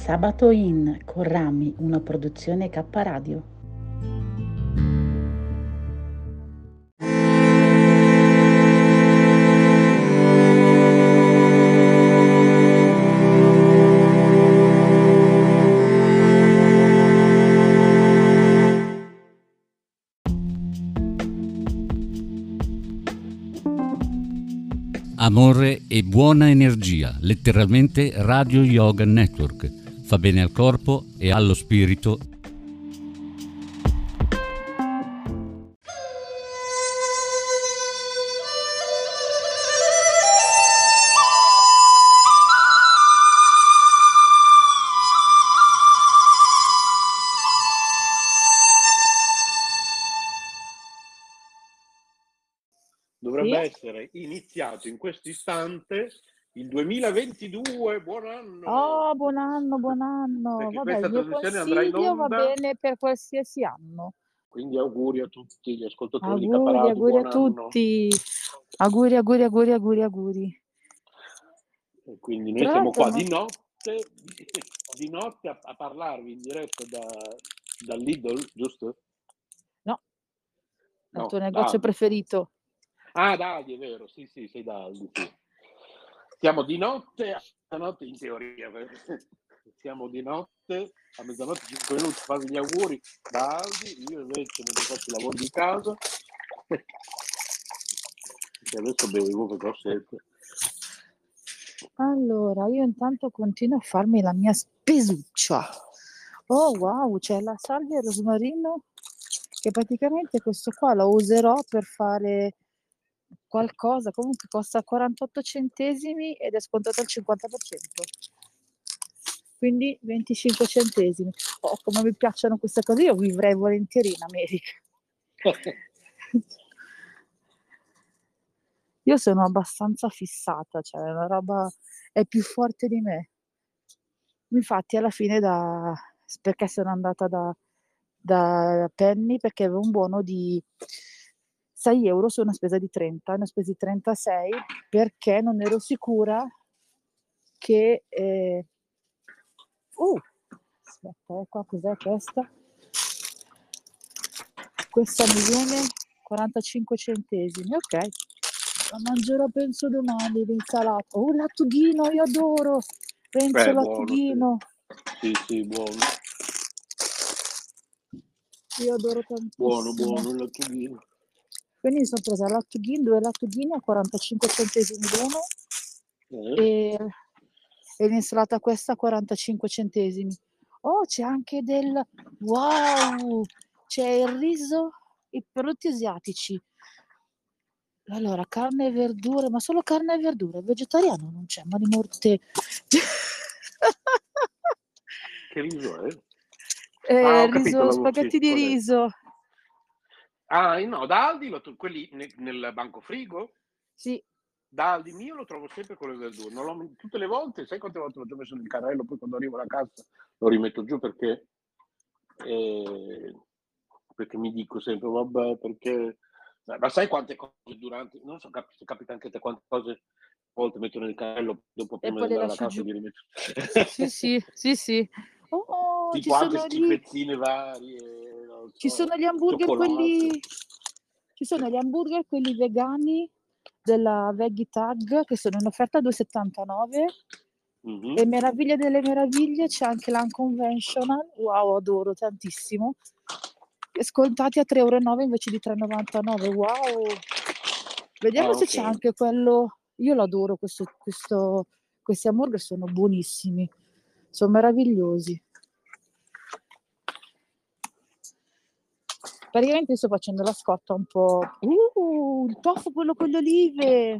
Sabato in con Rami, una produzione Caparadio. Amore e buona energia, letteralmente Radio Yoga Network. Fa bene al corpo e allo spirito. Dovrebbe essere iniziato in questo istante il 2022, buon anno! Oh, buon anno, buon anno! Perché vabbè, il consiglio va bene per qualsiasi anno. Quindi auguri a tutti gli ascoltatori di Caparadio. Auguri a tutti! Auguri! E quindi noi siamo qua di notte a parlarvi in diretta da Lidl, giusto? No, il tuo negozio preferito. Ah, da Aldi, è vero, sì, sei da Aldi, sì. Siamo di notte, in teoria, siamo di notte, a mezzanotte 5 minuti, fate gli auguri da Aldi, io invece mi faccio il lavoro di casa, e adesso bevo perché ho sete. Allora, io intanto continuo a farmi la mia spesuccia. Oh wow, c'è la salvia e rosmarino, che praticamente questo qua lo userò per fare qualcosa, comunque costa 48 centesimi ed è scontato al 50%, quindi 25 centesimi. Oh, come mi piacciono queste cose, io vivrei volentieri in America. Io sono abbastanza fissata, cioè la roba è più forte di me. Infatti alla fine perché sono andata da Penny, perché avevo un buono di 6 euro su una spesa di 30, ne ho spesi 36 perché non ero sicura che... aspetta, qua cos'è questa? Questa mi viene 45 centesimi, ok. La mangerò penso domani l'insalata. Oh, un lattughino, io adoro! Penso lattughino. Sì, buono. Io adoro tantissimo. Buono il lattughino. Quindi mi sono presa due lattughini a 45 centesimi l'uno e l'insalata questa a 45 centesimi. Oh, c'è anche del... Wow! C'è il riso e prodotti asiatici. Allora, carne e verdure, ma solo carne e verdure. Il vegetariano non c'è, ma di morte... Che riso è? Riso, spaghetti di riso. Ah, no, da Aldi, quelli nel banco frigo? Sì. Da Aldi mio lo trovo sempre con le verdure. Non l'ho, tutte le volte, sai quante volte l'ho già messo nel carrello, poi quando arrivo alla cassa lo rimetto giù perché mi dico sempre, vabbè, perché... Ma sai quante cose durante... Non so se capita anche te quante cose volte metto nel carrello, dopo prima di andare a casa mi rimetto. Sì. Oh, tipo ci sono gli pezzine varie. So, ci sono gli hamburger cioccolato. Ci sono gli hamburger quelli vegani della VeggieTag che sono in offerta a $2,79. Mm-hmm. E meraviglia delle meraviglie, c'è anche l'Unconventional, wow, adoro tantissimo, scontati a €3,09 invece di €3,99, wow. Vediamo se c'è anche quello, io lo adoro questi hamburger, sono buonissimi, sono meravigliosi. Praticamente sto facendo la scotta un po'. Il tofu quello con le olive.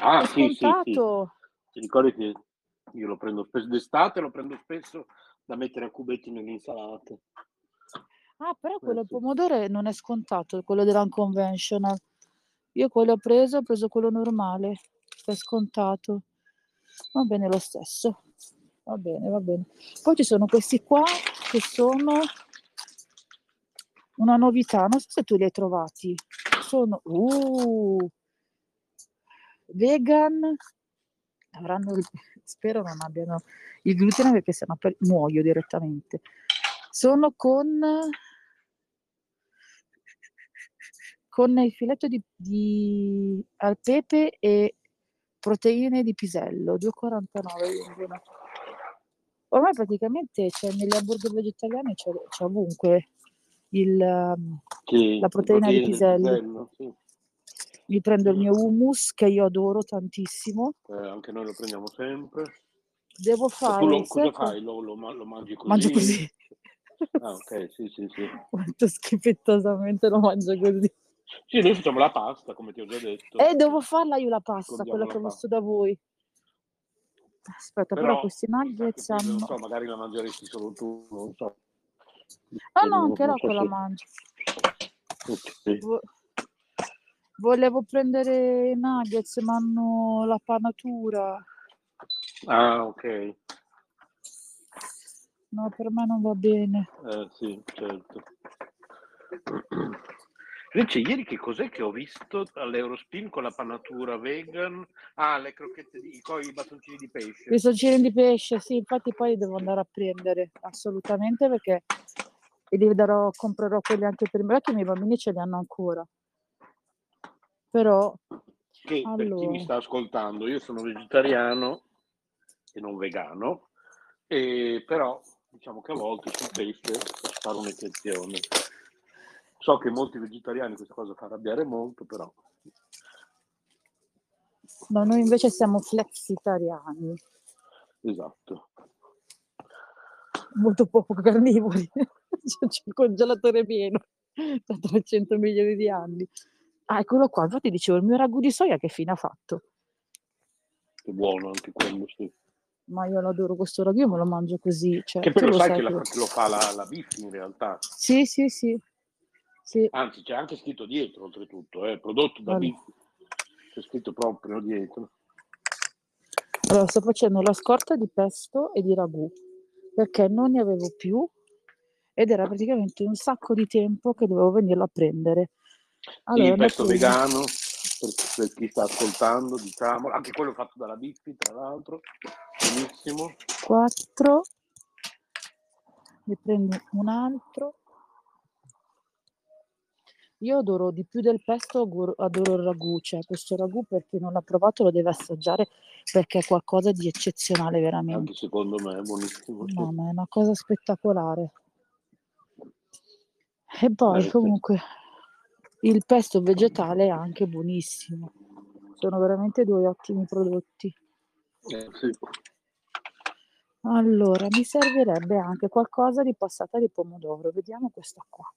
Ah, sì. Ti ricordi che io lo prendo spesso d'estate, lo prendo spesso da mettere a cubetti nell'insalata. Ah, però quello al pomodoro non è scontato, quello dell'Unconventional. Io quello ho preso quello normale, è scontato. Va bene lo stesso. Va bene. Poi ci sono questi qua che sono una novità, non so se tu li hai trovati, sono vegan, spero non abbiano il glutine perché sennò muoio direttamente. Sono con il filetto di al pepe e proteine di pisello, $2,49. Ormai praticamente negli hamburger vegetariani c'è ovunque la proteina di pisello. Sì. Mi prendo il mio hummus che io adoro tantissimo. Anche noi lo prendiamo sempre. Devo fare. Cosa fai? Lo mangi così? Mangio così. Ah, ok, sì. Quanto schifettosamente lo mangio così. Sì, noi facciamo la pasta, come ti ho già detto. Devo farla io la pasta, quella che ho visto da voi. Aspetta, però questi nuggets hanno... Non so, magari la mangeresti solo tu, non so. Ah no, anche là quella mangio. Okay. Volevo prendere nuggets, ma hanno la panatura. Ah, ok. No, per me non va bene. Sì, certo. Invece ieri che cos'è che ho visto all'Eurospin con la panatura vegan? Ah, le crocchette, i bastoncini di pesce. I bastoncini di pesce, sì, infatti poi devo andare a prendere, assolutamente, perché li comprerò quelli anche per me, che i miei bambini ce li hanno ancora. Però, per chi mi sta ascoltando, io sono vegetariano e non vegano, e però diciamo che a volte sul pesce posso fare un'eccezione. So che molti vegetariani questa cosa fa arrabbiare molto, però... Ma noi invece siamo flexitariani. Esatto. Molto poco carnivori. C'è il congelatore pieno da 300 milioni di anni. Ah, eccolo qua. Infatti dicevo, il mio ragù di soia che fine ha fatto? Che buono anche quello, sì. Ma io lo adoro questo ragù, io me lo mangio così. Cioè, che però lo sai che lo fa la Biffi in realtà. Sì. Anzi, c'è anche scritto dietro, oltretutto, prodotto da Biffi. C'è scritto proprio dietro. Allora, sto facendo la scorta di pesto e di ragù, perché non ne avevo più ed era praticamente un sacco di tempo che dovevo venirlo a prendere. Allora, sì, il pesto vegano, per chi sta ascoltando, diciamo, anche quello fatto dalla Biffi, tra l'altro, benissimo. 4, ne prendo un altro. Io adoro di più del pesto, adoro il ragù, cioè questo ragù per chi non l'ha provato lo deve assaggiare perché è qualcosa di eccezionale veramente. Anche secondo me è buonissimo. No, ma è una cosa spettacolare. E poi comunque il pesto vegetale è anche buonissimo. Sono veramente due ottimi prodotti. Sì. Allora, mi servirebbe anche qualcosa di passata di pomodoro. Vediamo questa qua.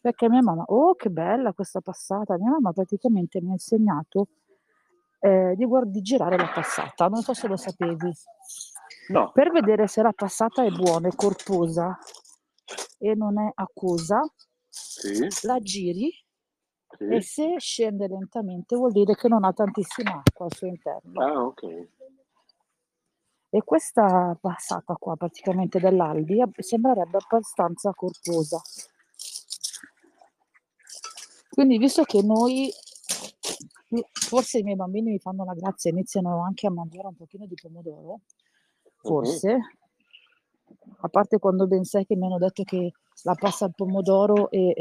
Perché mia mamma, oh che bella questa passata, mia mamma praticamente mi ha insegnato di girare la passata, non so se lo sapevi, no. Per vedere se la passata è buona, è corposa e non è acquosa, sì. La giri, sì. E se scende lentamente vuol dire che non ha tantissima acqua al suo interno. Ah, ok. E questa passata qua praticamente dell'Aldi sembrerebbe abbastanza corposa. Quindi visto che noi forse i miei bambini mi fanno la grazia, iniziano anche a mangiare un pochino di pomodoro, forse, a parte quando ben sai che mi hanno detto che la pasta al pomodoro e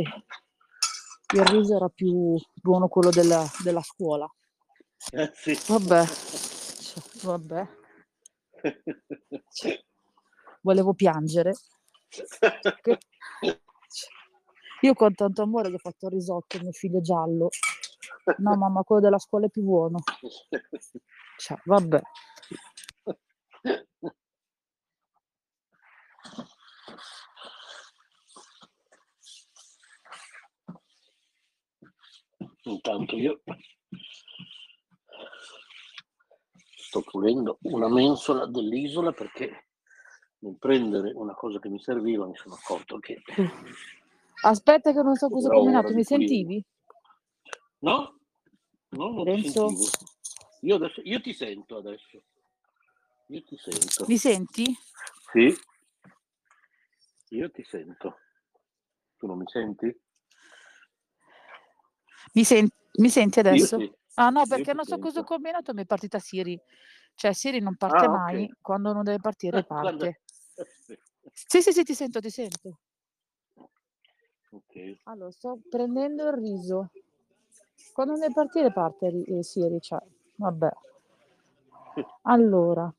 il riso era più buono quello della scuola. Sì. Vabbè. Volevo piangere. Io con tanto amore gli ho fatto il risotto, mio figlio giallo. No mamma, quello della scuola è più buono. Cioè, vabbè. Intanto io sto pulendo una mensola dell'isola, perché nel prendere una cosa che mi serviva mi sono accorto che... Aspetta che non so cosa ho combinato, mi sentivi? No, non penso... ti sentivo. Io ti sento adesso. Io ti sento. Mi senti? Sì. Io ti sento. Tu non mi senti? Mi senti adesso? Sì. Ah no, perché non so cosa ho combinato, mi è partita Siri. Cioè Siri non parte mai, okay. Quando non deve partire parte. Sì, ti sento. Okay. Allora, sto prendendo il riso. Quando deve partire parte Siri, cioè, vabbè. Allora,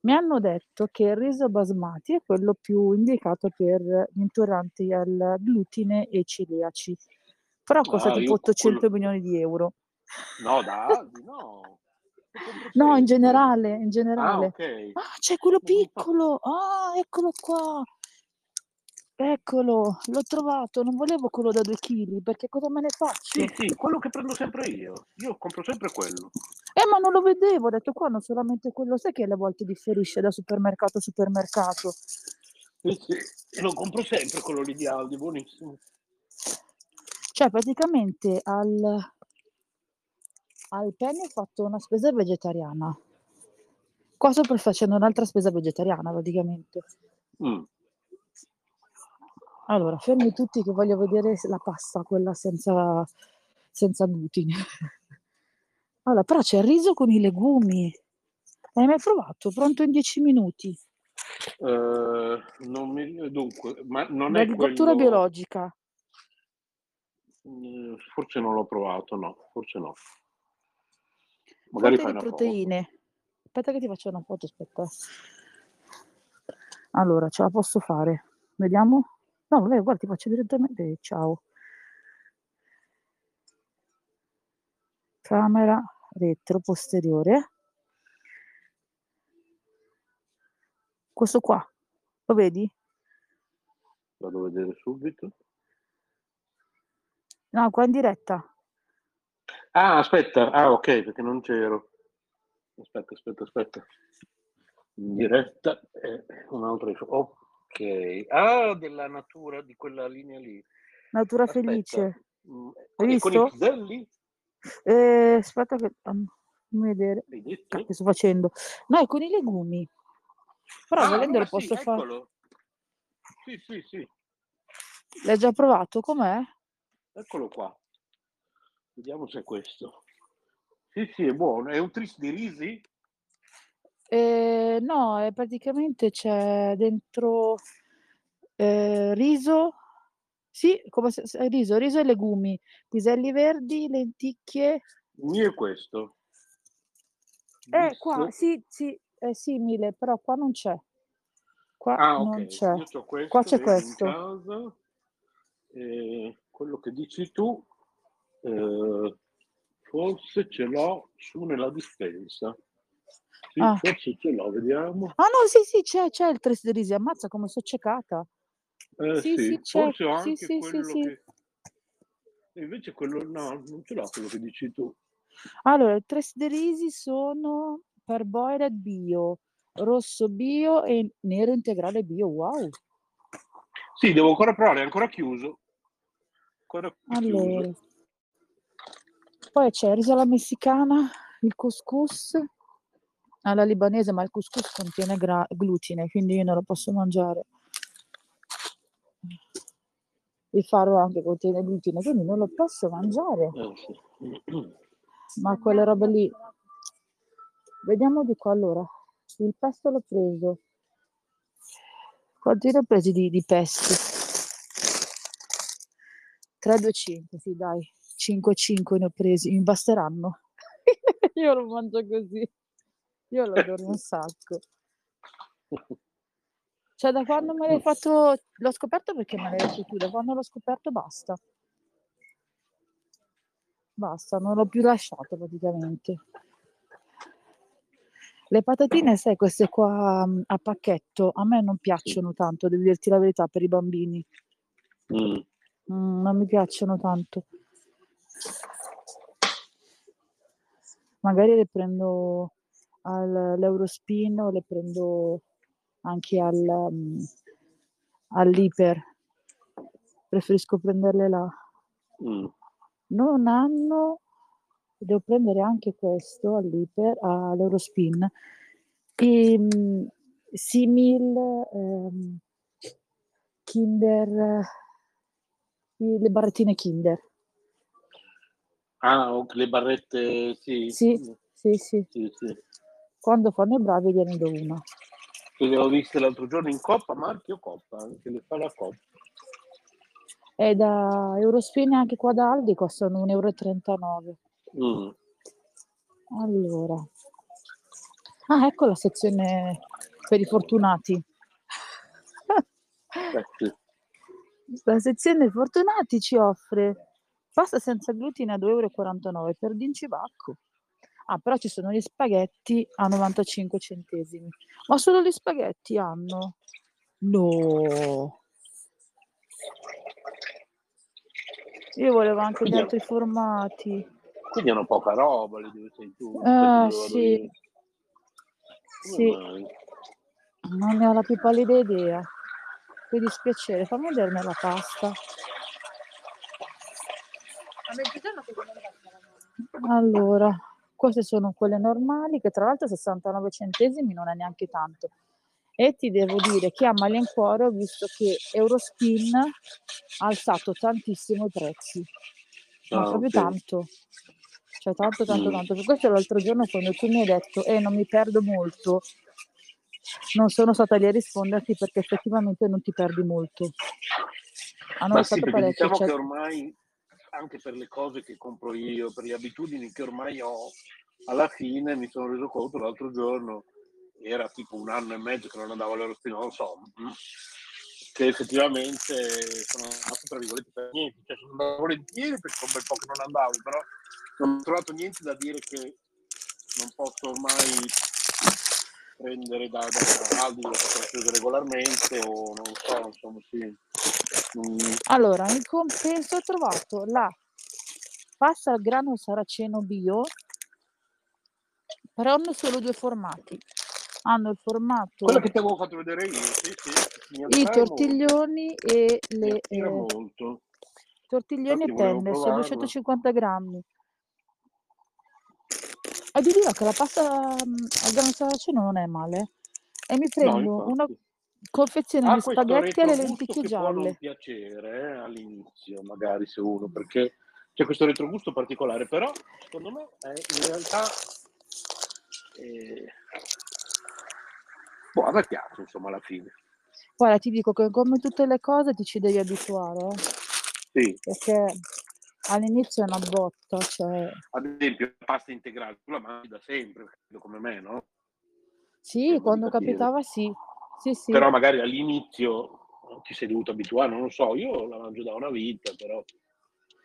mi hanno detto che il riso basmati è quello più indicato per gli intolleranti al glutine e celiaci. Però costa tipo 800 milioni di euro. No, no. No, in generale. Ah, okay. C'è quello piccolo. Eccolo qua. Eccolo, l'ho trovato. Non volevo quello da 2 kg, perché cosa me ne faccio? Sì, quello che prendo sempre io. Io compro sempre quello. Ma non lo vedevo. Ho detto qua non solamente quello. Sai che alle volte differisce da supermercato a supermercato? Sì. Lo compro sempre quello lì di Aldi, buonissimo. Cioè praticamente al Penny ho fatto una spesa vegetariana. Qua sto facendo un'altra spesa vegetariana praticamente. Allora, fermi tutti che voglio vedere la pasta, quella senza glutine. Allora, però c'è il riso con i legumi. Hai mai provato? Pronto in 10 minuti. Non mi... Dunque, ma non è l'agricoltura quello... biologica. Forse non l'ho provato, no, forse no. Magari fai una proteine. Foto. Aspetta che ti faccio una foto, aspetta. Allora, ce la posso fare. Vediamo. No, vabbè, guarda, ti faccio direttamente ciao. Camera retro posteriore. Questo qua. Lo vedi? Vado a vedere subito. No, qua in diretta. Aspetta. Ok, perché non c'ero. Aspetta. In diretta è un altro. Ok. Della natura, di quella linea lì. Natura felice. Hai visto? Con i piselli? Aspetta che... Fammi vedere. Che sto facendo? No, è con i legumi. Però volendo lo posso fare. Eccolo. Sì. L'hai già provato? Com'è? Eccolo qua, vediamo se è questo. Sì, è buono. È un tris di risi? No, è praticamente c'è dentro riso, sì, come se, riso e legumi, piselli verdi, lenticchie. Mio è questo. Qua, sì, è simile, però qua non c'è. Non c'è. Io questo, qua c'è questo. Quello che dici tu, forse ce l'ho su nella dispensa. Sì, forse ce l'ho, vediamo. No, sì, c'è il tres de risi. Ammazza come sono ciecata. Sì, c'è. Forse anche quello che... Invece quello, no, non ce l'ho quello che dici tu. Allora, il tres de risi sono parboiled bio, rosso bio e nero integrale bio. Wow! Sì, devo ancora provare, è ancora chiuso. Allora. Poi c'è il riso alla messicana, il couscous alla libanese, ma il couscous contiene glutine, quindi io non lo posso mangiare. Il farro anche contiene glutine, quindi non lo posso mangiare. ma quelle robe lì. Vediamo di qua allora. Il pesto l'ho preso. Quanti ne ho presi di pesto? 3,200, sì dai. 5,5 ne ho presi, mi basteranno. Io lo mangio così. Io lo adoro un sacco. Cioè da quando me l'hai fatto, l'ho scoperto perché me l'hai detto tu, da quando l'ho scoperto basta. Basta, non l'ho più lasciato praticamente. Le patatine, sai, queste qua a pacchetto, a me non piacciono tanto, devo dirti la verità, per i bambini. Non mi piacciono tanto. Magari le prendo all'Eurospin o le prendo anche all'Iper. Preferisco prenderle là. Non hanno... Devo prendere anche questo all'Iper, all'Eurospin. Simil, Kinder, le barrettine Kinder. Ah, le barrette, sì. Sì. Quando fanno i bravi gliene do una. Che le ho viste l'altro giorno in Coppa, marchio Coppa, anche le fa la Coppa. E da Eurospin anche qua da Aldi costano 1,39 €. Allora, ah, ecco la sezione per i fortunati. La sezione fortunati ci offre pasta senza glutine a 2,49 € per d'incibacco. Ah, però ci sono gli spaghetti a 95 centesimi. Ma solo gli spaghetti hanno? No, io volevo anche gli altri formati. Quindi hanno poca roba, le dove sei tu. Sì. Sì. Non ne ho la più pallida idea. Mi dispiacere, fammi vedermi la pasta. Allora, queste sono quelle normali, che tra l'altro 69 centesimi non è neanche tanto. E ti devo dire che a malincuore ho visto che Eurospin ha alzato tantissimo i prezzi. Ma proprio tanto. Cioè tanto. Per questo l'altro giorno quando tu mi hai detto non mi perdo molto, non sono stata lì a risponderti perché effettivamente non ti perdi molto. Ma sì, perché diciamo che ormai anche per le cose che compro io, per le abitudini che ormai ho, alla fine mi sono reso conto l'altro giorno, era tipo 1 anno e mezzo che non andavo all'Eurospin, non lo so, che effettivamente sono andato tra virgolette per niente, cioè sono andato volentieri perché un bel po' che non andavo, però non ho trovato niente da dire che non posso ormai prendere da Aldi, lo posso chiudere regolarmente o non so, insomma sì. Allora, in compenso ho trovato la pasta al grano saraceno bio, però hanno solo 2 formati. Hanno il formato... Quello che ti avevo fatto vedere io, sì. I tortiglioni molto. E le... molto. Tortiglioni e tende, sono 250 grammi. E vi dirò che la pasta al grano saraceno non è male. E mi prendo una confezione di spaghetti alle lenticchie gialle. Può non piacere all'inizio, magari, se uno, perché c'è questo retrogusto particolare, però secondo me in realtà... Buona piace, insomma, alla fine. Guarda, ti dico che come tutte le cose ti ci devi abituare. Sì. Perché all'inizio è una botta, cioè... Ad esempio, la pasta integrale, tu la mangi da sempre, come me, no? Sì, non quando capitava sì. Però magari all'inizio ti sei dovuto abituare, non lo so, io la mangio da una vita, però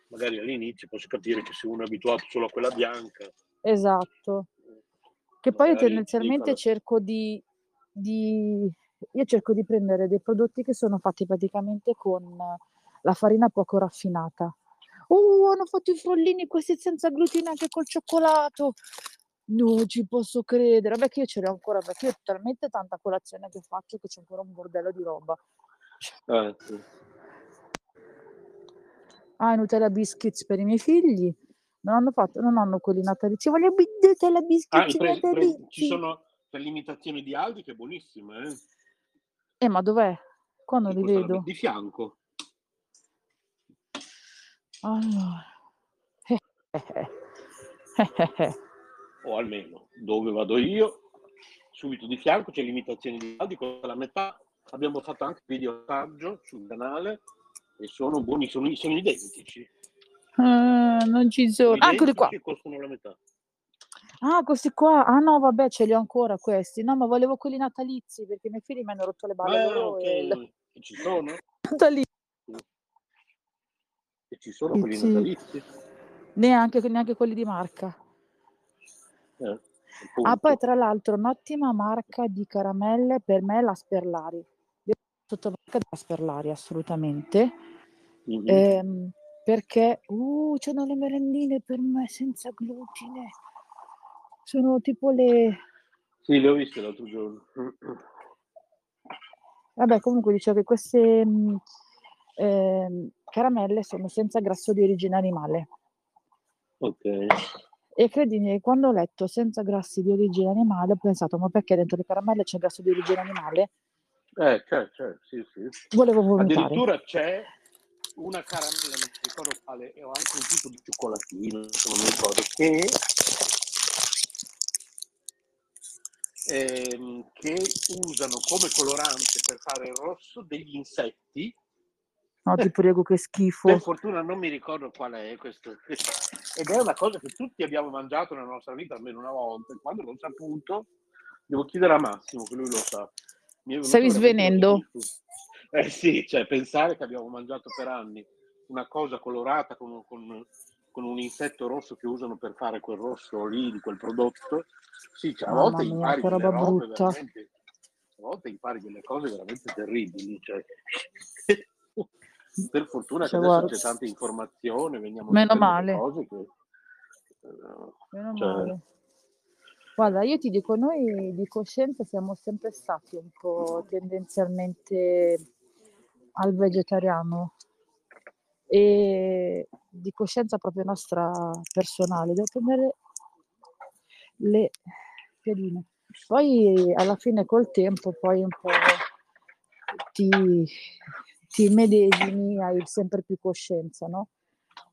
magari all'inizio posso capire che se uno è abituato solo a quella bianca... Esatto. Che poi io tendenzialmente cerco di prendere dei prodotti che sono fatti praticamente con la farina poco raffinata. Hanno fatto i frollini questi senza glutine anche col cioccolato. Non ci posso credere. Vabbè, che io ce l'ho ancora, perché io ho talmente tanta colazione che faccio che c'è ancora un bordello di roba. Sì. Ah, Nutella Biscuits per i miei figli. Non hanno quelli natalizi. Voglio Nutella Biscuits natalizi. Ci sono... Per l'imitazione di Aldi, che è buonissima, eh? Ma dov'è? Qua non li vedo. Di fianco. Allora. o almeno dove vado io, subito di fianco c'è l'imitazione di Aldi con la metà. Abbiamo fatto anche video saggio sul canale e sono buoni, sono identici. Non ci sono. Ah, eccoli qua. Costano la metà. Ah, questi qua. Ah no, vabbè, ce li ho ancora questi. No, ma volevo quelli natalizi perché i miei figli mi hanno rotto le balle. Okay. E ci sono? Natalizi. E ci sono quelli natalizi? Neanche quelli di marca. Ah, poi tra l'altro un'ottima marca di caramelle per me è la Sperlari. Sottomarca della Sperlari, assolutamente. Mm-hmm. Perché c'hanno le merendine per me senza glutine, sono tipo le... Sì, le ho viste l'altro giorno. Vabbè, comunque dicevo che queste caramelle sono senza grasso di origine animale. Ok. E credimi, quando ho letto senza grassi di origine animale ho pensato, ma perché dentro le caramelle c'è grasso di origine animale? C'è, sì. Volevo vomitare. Addirittura c'è una caramella, non mi ricordo quale, e ho anche un tipo di cioccolatino, se non mi ricordo, che usano come colorante per fare il rosso degli insetti. No, ti prego, che schifo. Per fortuna non mi ricordo qual è questo. Ed è una cosa che tutti abbiamo mangiato nella nostra vita almeno una volta. Quando l'ho saputo, devo chiedere a Massimo, che lui lo sa. Stavi svenendo? Sì, cioè pensare che abbiamo mangiato per anni una cosa colorata con un insetto rosso che usano per fare quel rosso lì di quel prodotto. Sì, cioè, a volte impari delle robe veramente, a volte impari delle cose veramente terribili. Cioè. Per fortuna che adesso c'è tanta informazione, veniamo meno male. Cose che, meno male. Guarda, io ti dico, noi di coscienza siamo sempre stati un po' tendenzialmente al vegetariano e di coscienza proprio nostra personale. Devo prendere le piadine. Poi alla fine col tempo poi un po' ti medesimi, hai sempre più coscienza, no?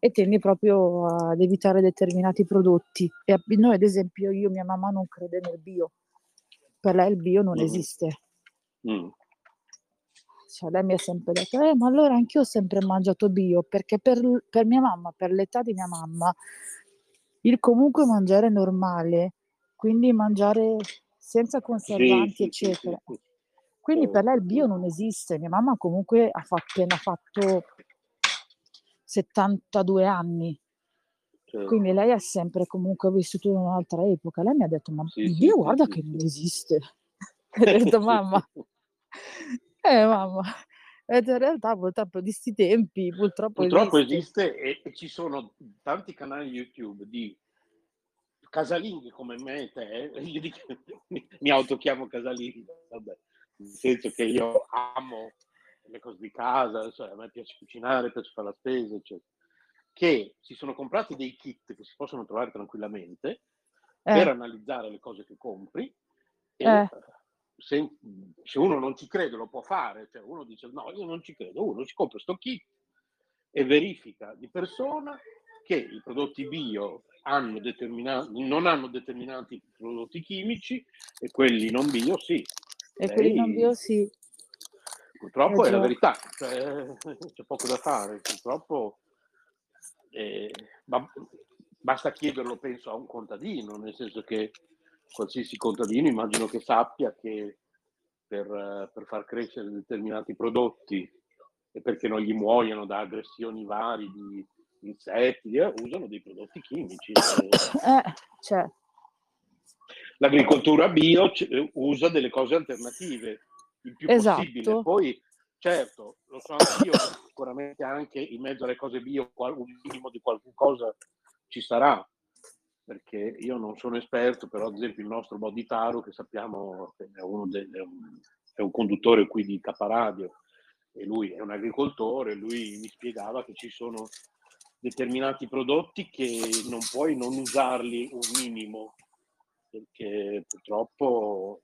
E tendi proprio ad evitare determinati prodotti. E noi, ad esempio, mia mamma non crede nel bio. Per lei il bio non esiste. Mm. Cioè, lei mi ha sempre detto, ma allora anch'io ho sempre mangiato bio, perché per mia mamma, per l'età di mia mamma, il comunque mangiare normale, quindi mangiare senza conservanti, eccetera. Sì. Quindi per lei il bio non esiste. Mia mamma comunque ha fatto 72 anni, quindi lei ha sempre comunque vissuto in un'altra epoca. Lei mi ha detto, ma Dio guarda che non esiste. Ho detto, mamma. In realtà purtroppo di sti tempi purtroppo esiste e ci sono tanti canali YouTube di casalinghi come me e te. Io mi autochiamo casalinghi, vabbè. Nel senso che io amo le cose di casa, cioè, a me piace cucinare, piace fare la spesa, eccetera. Che si sono comprati dei kit che si possono trovare tranquillamente per analizzare le cose che compri. E se uno non ci crede lo può fare, cioè uno dice no, io non ci credo, uno si compra sto kit e verifica di persona che i prodotti bio non hanno determinati prodotti chimici e quelli non bio sì. E quelli non bio sì. Purtroppo è la verità, cioè, c'è poco da fare, purtroppo basta chiederlo, penso, a un contadino, nel senso che qualsiasi contadino immagino che sappia che per far crescere determinati prodotti e perché non gli muoiano da aggressioni varie di insetti, usano dei prodotti chimici. Cioè. L'agricoltura bio usa delle cose alternative il più possibile. Poi, certo, lo so anch'io, sicuramente anche in mezzo alle cose bio un minimo di qualche cosa ci sarà, perché io non sono esperto, però ad esempio il nostro Boditaro, che sappiamo che è un conduttore qui di Caparadio, e lui è un agricoltore, lui mi spiegava che ci sono determinati prodotti che non puoi non usarli un minimo, perché purtroppo,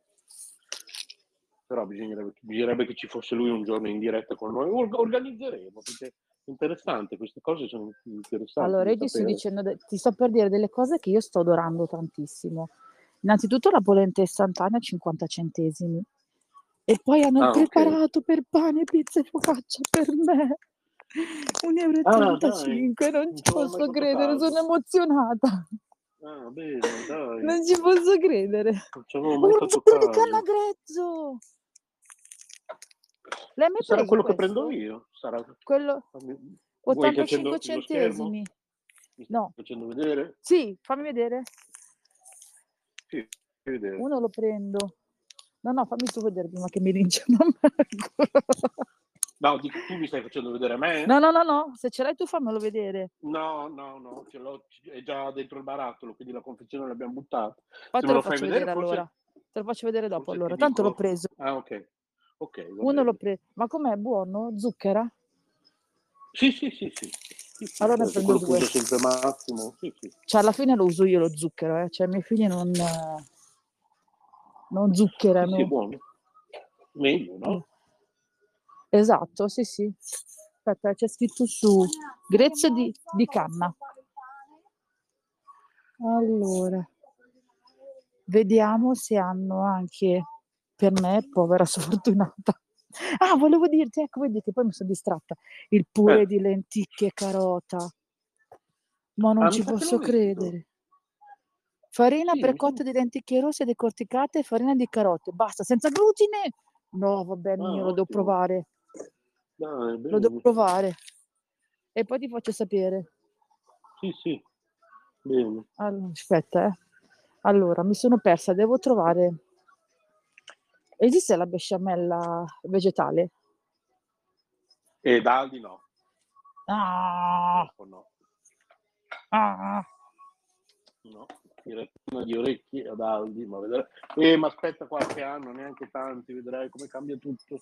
però bisognerebbe che ci fosse lui un giorno in diretta con noi. Organizzeremo, perché Interessante, queste cose sono interessanti. Allora, io ti sto dicendo, ti sto per dire delle cose che io sto adorando tantissimo. Innanzitutto la polenta istantanea a 50 centesimi. E poi hanno preparato per pane, pizza e focaccia per me. 1,35 €, non ci posso credere, sono emozionata. Ah, bene, dai. Non ci posso credere. Un ricetto di canagrezzo. L'hai mai sarà quello questo? Che prendo io? Sarà quello 85 centesimi. No. Facendo vedere? Sì, fammi vedere. Sì, fammi vedere. Uno lo prendo. No, no, fammi tu vedere prima che mi linciano. No, tu mi stai facendo vedere a me? No, no, no, no, se ce l'hai tu fammelo vedere. No, no, no, ce l'ho, è già dentro il barattolo, quindi la confezione l'abbiamo buttata. Ma te lo fai vedere allora. Forse... te lo faccio vedere dopo forse allora, tanto dico... l'ho preso. Ah, ok. Okay, uno l'ho preso. Ma com'è? Buono? Zucchera? Sì, sì, sì, sì. Allora prendo due. Sempre massimo. Sì, sì. Cioè alla fine lo uso io lo zucchero, eh. Cioè i miei figli non zuccherano. Sì, sì, buono. Meglio, no? Esatto, sì, sì. Aspetta, c'è scritto su grezze di canna. Allora. Vediamo se hanno anche per me, povera sfortunata. Ah, volevo dirti, ecco, vedete, poi mi sono distratta. Il purè di lenticchie e carota. Ma non ci posso credere. Farina precotta di lenticchie rosse decorticate e farina di carote. Basta, senza glutine? No, vabbè, io lo devo provare. Dai, lo devo provare. E poi ti faccio sapere. Sì, sì. Bene. Allora, aspetta, eh. Allora, mi sono persa, devo trovare... Esiste la besciamella vegetale? Da Aldi no. Ah! No. Ah! No, direttino di orecchie ad Aldi, ma vedrai. Ma aspetta qualche anno, neanche tanti, vedrai come cambia tutto.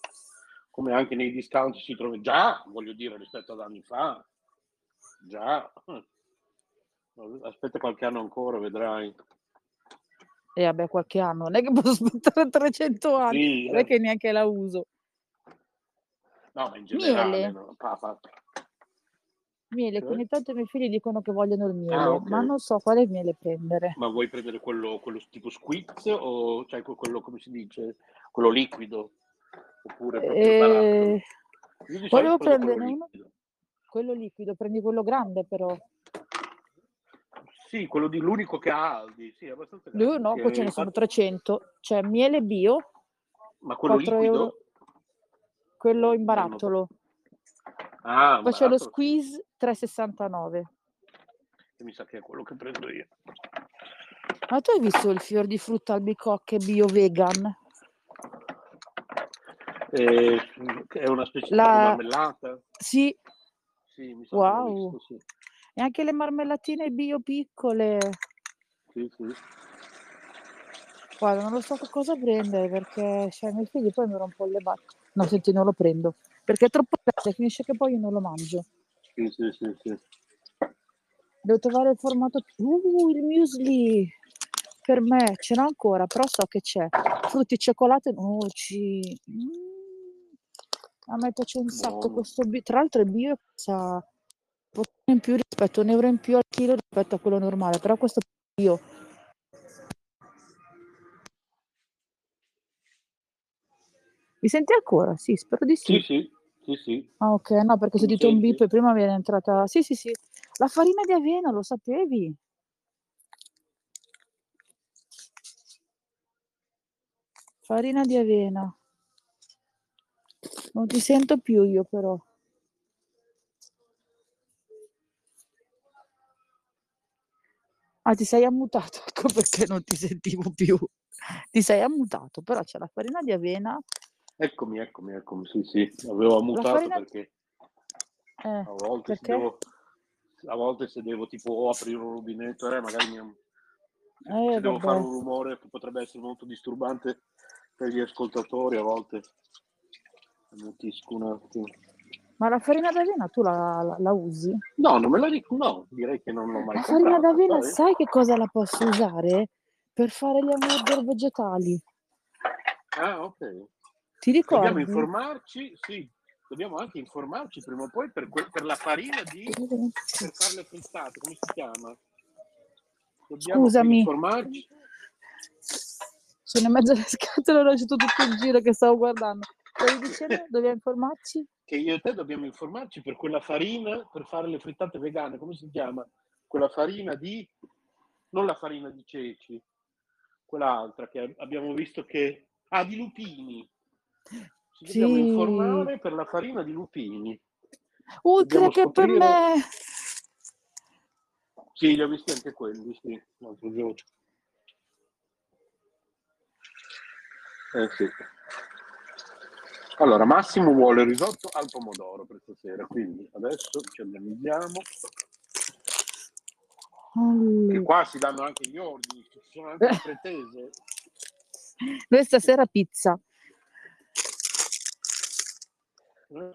Come anche nei discount si trova già, voglio dire, rispetto ad anni fa. Già. Aspetta qualche anno ancora, vedrai. E vabbè, qualche anno, non è che posso aspettare 300 anni, sì, non è che neanche la uso. No, ma in generale, no, miele, cioè? Quindi tanto i miei figli dicono che vogliono il miele, okay. Ma non so quale miele prendere. Ma vuoi prendere quello tipo squid o cioè quello, come si dice, quello liquido? Oppure proprio barattolo? Volevo prendere quello liquido, prendi quello grande però. Sì, quello di l'unico che ha Aldi, sì, è abbastanza grande. No, poi ce ne sono 300, cioè miele bio, ma quello liquido? Euro. Quello in barattolo. Ah, poi c'è lo squeeze 3,69. E mi sa che è quello che prendo io. Ma tu hai visto il fior di frutta albicocche bio vegan? È una specie di marmellata? Sì. Sì, mi sa che l'ho visto, sì. E anche le marmellatine bio piccole. Sì, sì. Guarda, non lo so che cosa prendere perché cioè, i miei figli poi mi rompono le balle. No, senti, non lo prendo perché è troppo pesante, finisce che poi io non lo mangio. Sì, sì, sì, sì. Devo trovare il formato più. Il muesli per me ce n'ho ancora, però so che c'è. Frutti, cioccolate, noci. A me piace un sacco questo bio. Tra l'altro è bio sa in più rispetto a un euro in più al chilo rispetto a quello normale, però questo io mi senti ancora? Sì, spero di sì. Sì, sì, sì, sì. Ah, ok, no, perché ho sentito un bip e prima mi era entrata. Sì, sì, sì. La farina di avena, lo sapevi? Farina di avena. Non ti sento più io però. Ah, ti sei ammutato, ecco perché non ti sentivo più. Ti sei ammutato, però c'è la farina di avena. Eccomi, eccomi, eccomi, sì, sì. Avevo ammutato farina... perché, a volte perché? Se devo tipo aprire un rubinetto, magari se devo fare un rumore che potrebbe essere molto disturbante per gli ascoltatori, a volte ammutisco un attimo. Ma la farina d'avena tu la usi? No, non me la dico, no, direi che non l'ho mai usata. La farina d'avena sai che cosa la posso usare? Per fare gli hamburger vegetali. Ah, ok. Ti ricordi? Dobbiamo informarci, sì, dobbiamo anche informarci prima o poi per la farina di, per farle testate, come si chiama? Dobbiamo, scusami, informarci. Sono in mezzo alle scatole, ho lasciato tutto il giro che stavo guardando. Devi dicendo, dobbiamo informarci? Che io e te dobbiamo informarci per quella farina, per fare le frittate vegane, come si chiama? Quella farina di, non la farina di ceci, quell'altra che abbiamo visto che, ah, di lupini. Ci dobbiamo informare per la farina di lupini. Oltre che scoprire... per me. Sì, li ho visti anche quelli, sì, l'altro giorno. Sì. Allora, Massimo vuole risotto al pomodoro per stasera, quindi adesso ci organizziamo. E qua si danno anche gli ordini, ci sono anche le pretese. Noi stasera pizza.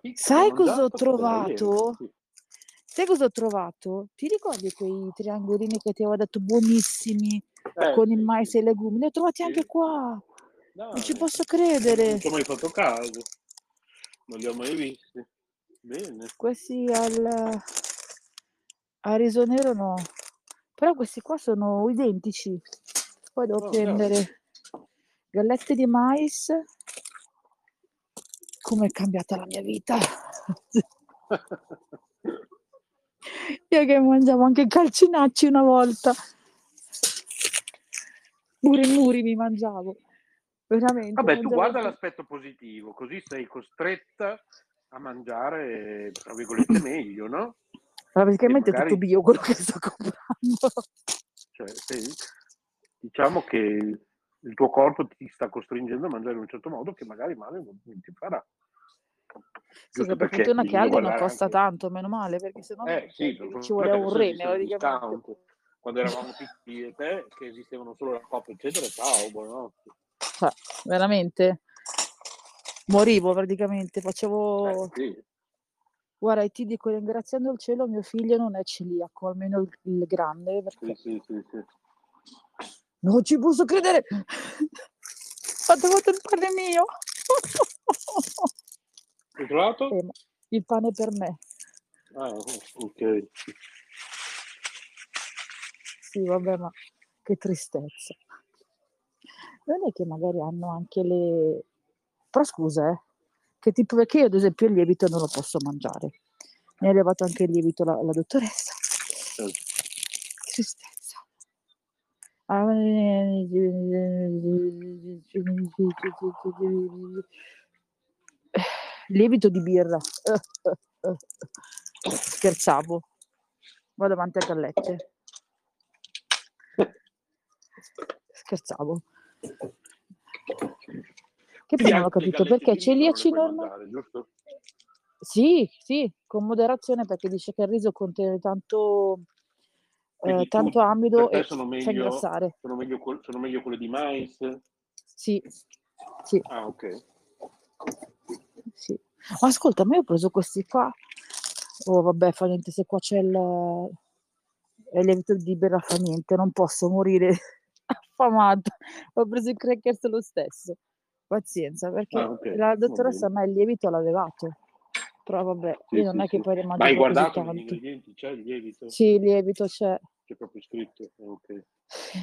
Pizza. Sai cosa ho trovato? Sì. Sai cosa ho trovato? Ti ricordi quei triangolini che ti avevo dato buonissimi con il mais e i legumi? Li ho trovati anche qua. Dai, non ci posso credere. Non ci ho mai fatto caso. Non li ho mai visti. Bene. Questi al riso nero no. Però questi qua sono identici. Poi devo prendere gallette di mais. Come è cambiata la mia vita. Io che mangiavo anche i calcinacci una volta. Muri mi mangiavo. Veramente, vabbè, tu guarda l'aspetto positivo, così sei costretta a mangiare, tra virgolette, meglio, no? Ma praticamente magari... tutto bio quello che sto comprando. Cioè, sei... diciamo che il tuo corpo ti sta costringendo a mangiare in un certo modo che magari male non ti farà. Sì, per fortuna che Aldi non costa anche... tanto, meno male, perché sennò ci voleva un re, quando eravamo piccoli e te, che esistevano solo la Coppa, eccetera, ciao, buonanotte. Cioè, veramente morivo praticamente, facevo guarda, ti dico, ringraziando il cielo mio figlio non è celiaco, almeno il grande, perché non ci posso credere. Ho trovato il pane mio. Hai trovato? Il pane per me. Ah, ok. Sì, vabbè, ma che tristezza. Non è che magari hanno anche le... Però scusa, che tipo, perché io ad esempio il lievito non lo posso mangiare. Mi ha levato anche il lievito la dottoressa. Tristezza. Lievito di birra. Scherzavo. Vado avanti a gallette. Scherzavo. Che poi non ho capito perché celiaci normali, giusto? Sì, con moderazione, perché dice che il riso contiene tanto amido e fa ingrassare. Sono meglio quelle di mais? Sì. Ah, ok. Sì. Ascolta, ma io ho preso questi qua. Oh, vabbè, fa niente, se qua c'è il lievito di birra fa niente, non posso morire affamata, ho preso i crackers lo stesso, pazienza, perché la dottoressa a me il lievito l'ha levato, però vabbè, io non è che poi rimango. Ma hai guardato gli ingredienti? C'è il lievito? Sì, il lievito c'è. C'è proprio scritto,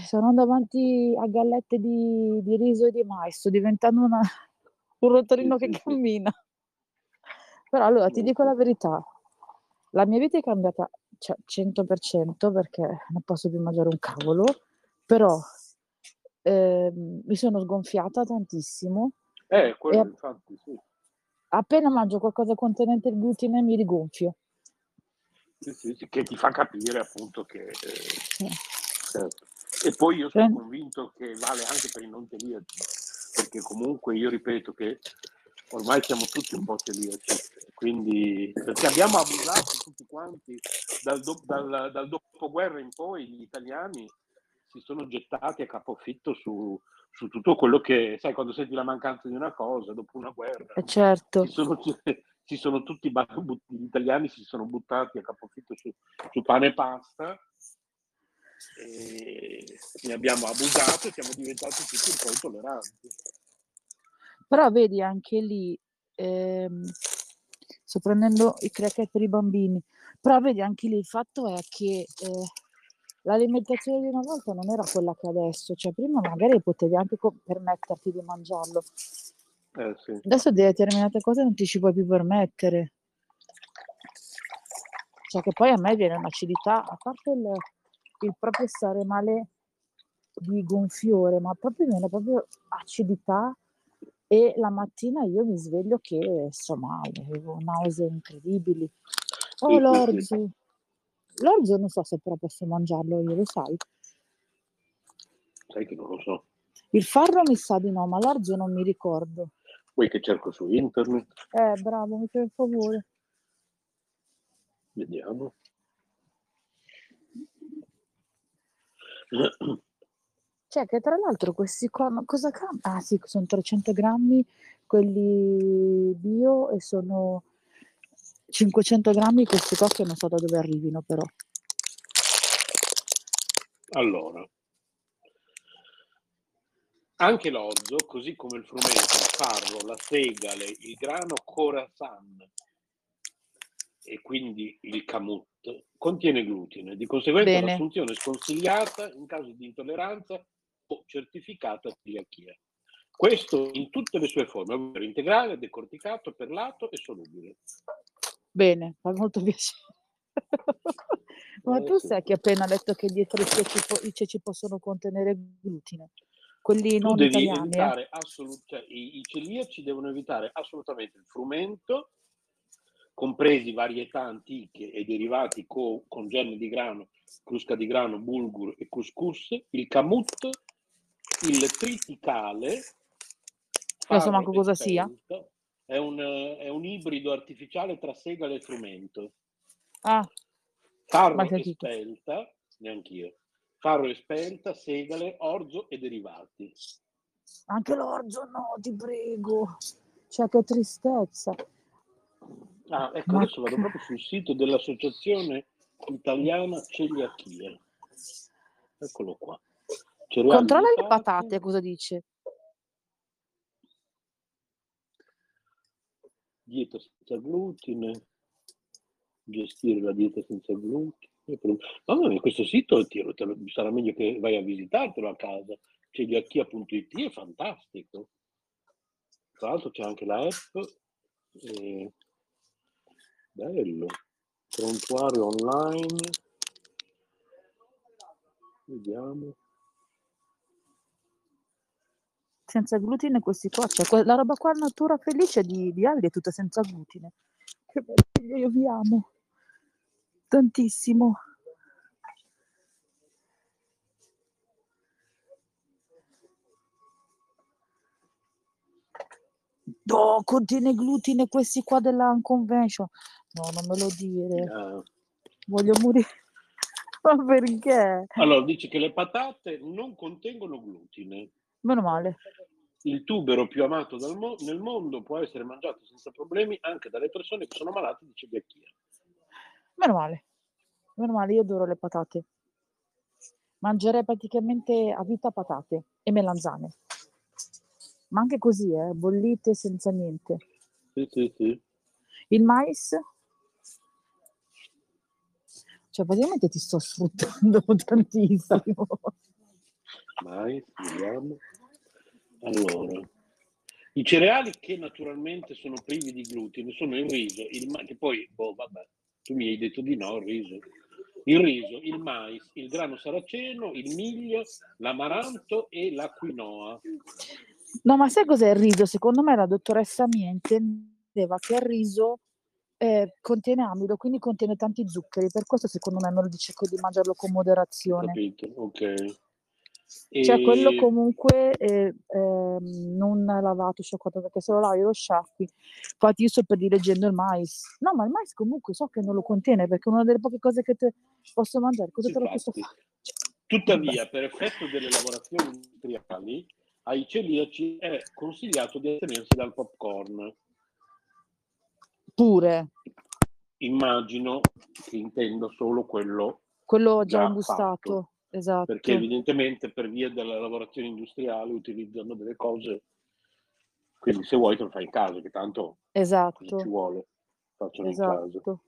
Sono davanti a gallette di riso e di mais, sto diventando un rotolino che cammina. Però allora, ti dico la verità, la mia vita è cambiata, cioè 100%, perché non posso più mangiare un cavolo, però mi sono sgonfiata tantissimo. Quello infatti, sì. Appena mangio qualcosa contenente il glutine mi rigonfio. Sì, che ti fa capire appunto che... Certo. E poi io sono convinto che vale anche per i non celiaci, perché comunque io ripeto che ormai siamo tutti un po' celiaci, quindi perché abbiamo abusato tutti quanti dal dopoguerra in poi gli italiani. Si sono gettati a capofitto su tutto quello che, sai, quando senti la mancanza di una cosa dopo una guerra, si sono tutti gli italiani si sono buttati a capofitto su pane e pasta e ne abbiamo abusato e siamo diventati tutti un po' intolleranti. Però vedi anche lì sto prendendo i cracker per i bambini. Però vedi, anche lì il fatto è che l'alimentazione di una volta non era quella che adesso, cioè prima magari potevi anche permetterti di mangiarlo, sì. Adesso determinate cose non ti ci puoi più permettere, cioè che poi a me viene un'acidità, a parte il proprio stare male di gonfiore, ma proprio viene proprio acidità, e la mattina io mi sveglio che sto male, avevo nausea incredibili. Oh, l'orzo, l'orzo non so se però posso mangiarlo io, lo sai? Sai che non lo so. Il farro mi sa di no, ma l'orzo non mi ricordo. Vuoi che cerco su internet? Bravo, mi fai un favore. Vediamo. Cioè che tra l'altro questi qua, ma cosa cambia? Ah sì, sono 300 grammi quelli bio e sono 500 grammi questi qua che non so da dove arrivino però. Allora, anche l'orzo, così come il frumento, il farro, la segale, il grano khorasan e quindi il kamut, contiene glutine, di conseguenza Bene. L'assunzione è sconsigliata in caso di intolleranza o certificata celiachia. Questo in tutte le sue forme, ovvero integrale, decorticato, perlato e solubile. Bene, fa molto piacere. Ma tu sai che appena letto che dietro i ceci possono contenere glutine? Quelli non italiani, evitare cioè, i celiaci devono evitare assolutamente il frumento, compresi varietà antiche e derivati con germe di grano, crusca di grano, bulgur e couscous, il kamut, il triticale. Non so manco cosa sia. È un ibrido artificiale tra segale e frumento. Ah, farro e spelta, neanch'io. Farro e spelta, segale, orzo e derivati. Anche l'orzo no, ti prego. Cioè che tristezza. Ah, ecco, adesso vado proprio sul sito dell'Associazione Italiana Celiachia. Eccolo qua. Cereali, controlla le patate, cosa dice? Dieta senza glutine, gestire la dieta senza glutine. Mamma mia, questo sito sarà meglio che vai a visitartelo a casa. Celiachia.it è fantastico. Tra l'altro c'è anche la app. Bello, prontuario online, vediamo. Senza glutine questi qua, cioè, la roba qua Natura Felice di Aldi è tutta senza glutine. Che bello, io vi amo, tantissimo. No, contiene glutine questi qua della Convention. No, non me lo dire. No. Voglio morire. Ma perché? Allora, dice che le patate non contengono glutine. Meno male. Il tubero più amato nel mondo può essere mangiato senza problemi anche dalle persone che sono malate di celiachia. Meno male. Meno male, io adoro le patate. Mangerei praticamente a vita patate e melanzane. Ma anche così, bollite senza niente. Sì, sì, sì. Il mais? Cioè, praticamente ti sto sfruttando tantissimo. Mais, vediamo. Allora, i cereali che naturalmente sono privi di glutine sono il riso, che poi, vabbè, tu mi hai detto di no, il riso, il mais, il grano saraceno, il miglio, l'amaranto e la quinoa. No, ma sai cos'è il riso? Secondo me la dottoressa Mia intendeva che il riso contiene amido, quindi contiene tanti zuccheri, per questo secondo me me lo dice di mangiarlo con moderazione. Capito, ok. Cioè quello comunque non lavato, scioccato, perché se lo lavi lo sciacqui. Infatti io sto per dileggendo il mais. No, ma il mais comunque so che non lo contiene, perché è una delle poche cose che te posso mangiare. Cosa te lo posso fare? Tuttavia, per effetto delle lavorazioni industriali, ai celiaci è consigliato di attenersi dal popcorn. Pure. Immagino che intendo solo quello già imbustato, esatto. Perché evidentemente per via della lavorazione industriale utilizzano delle cose, quindi se vuoi te lo fai in casa, che tanto esatto. Ci vuole. facciano in casa.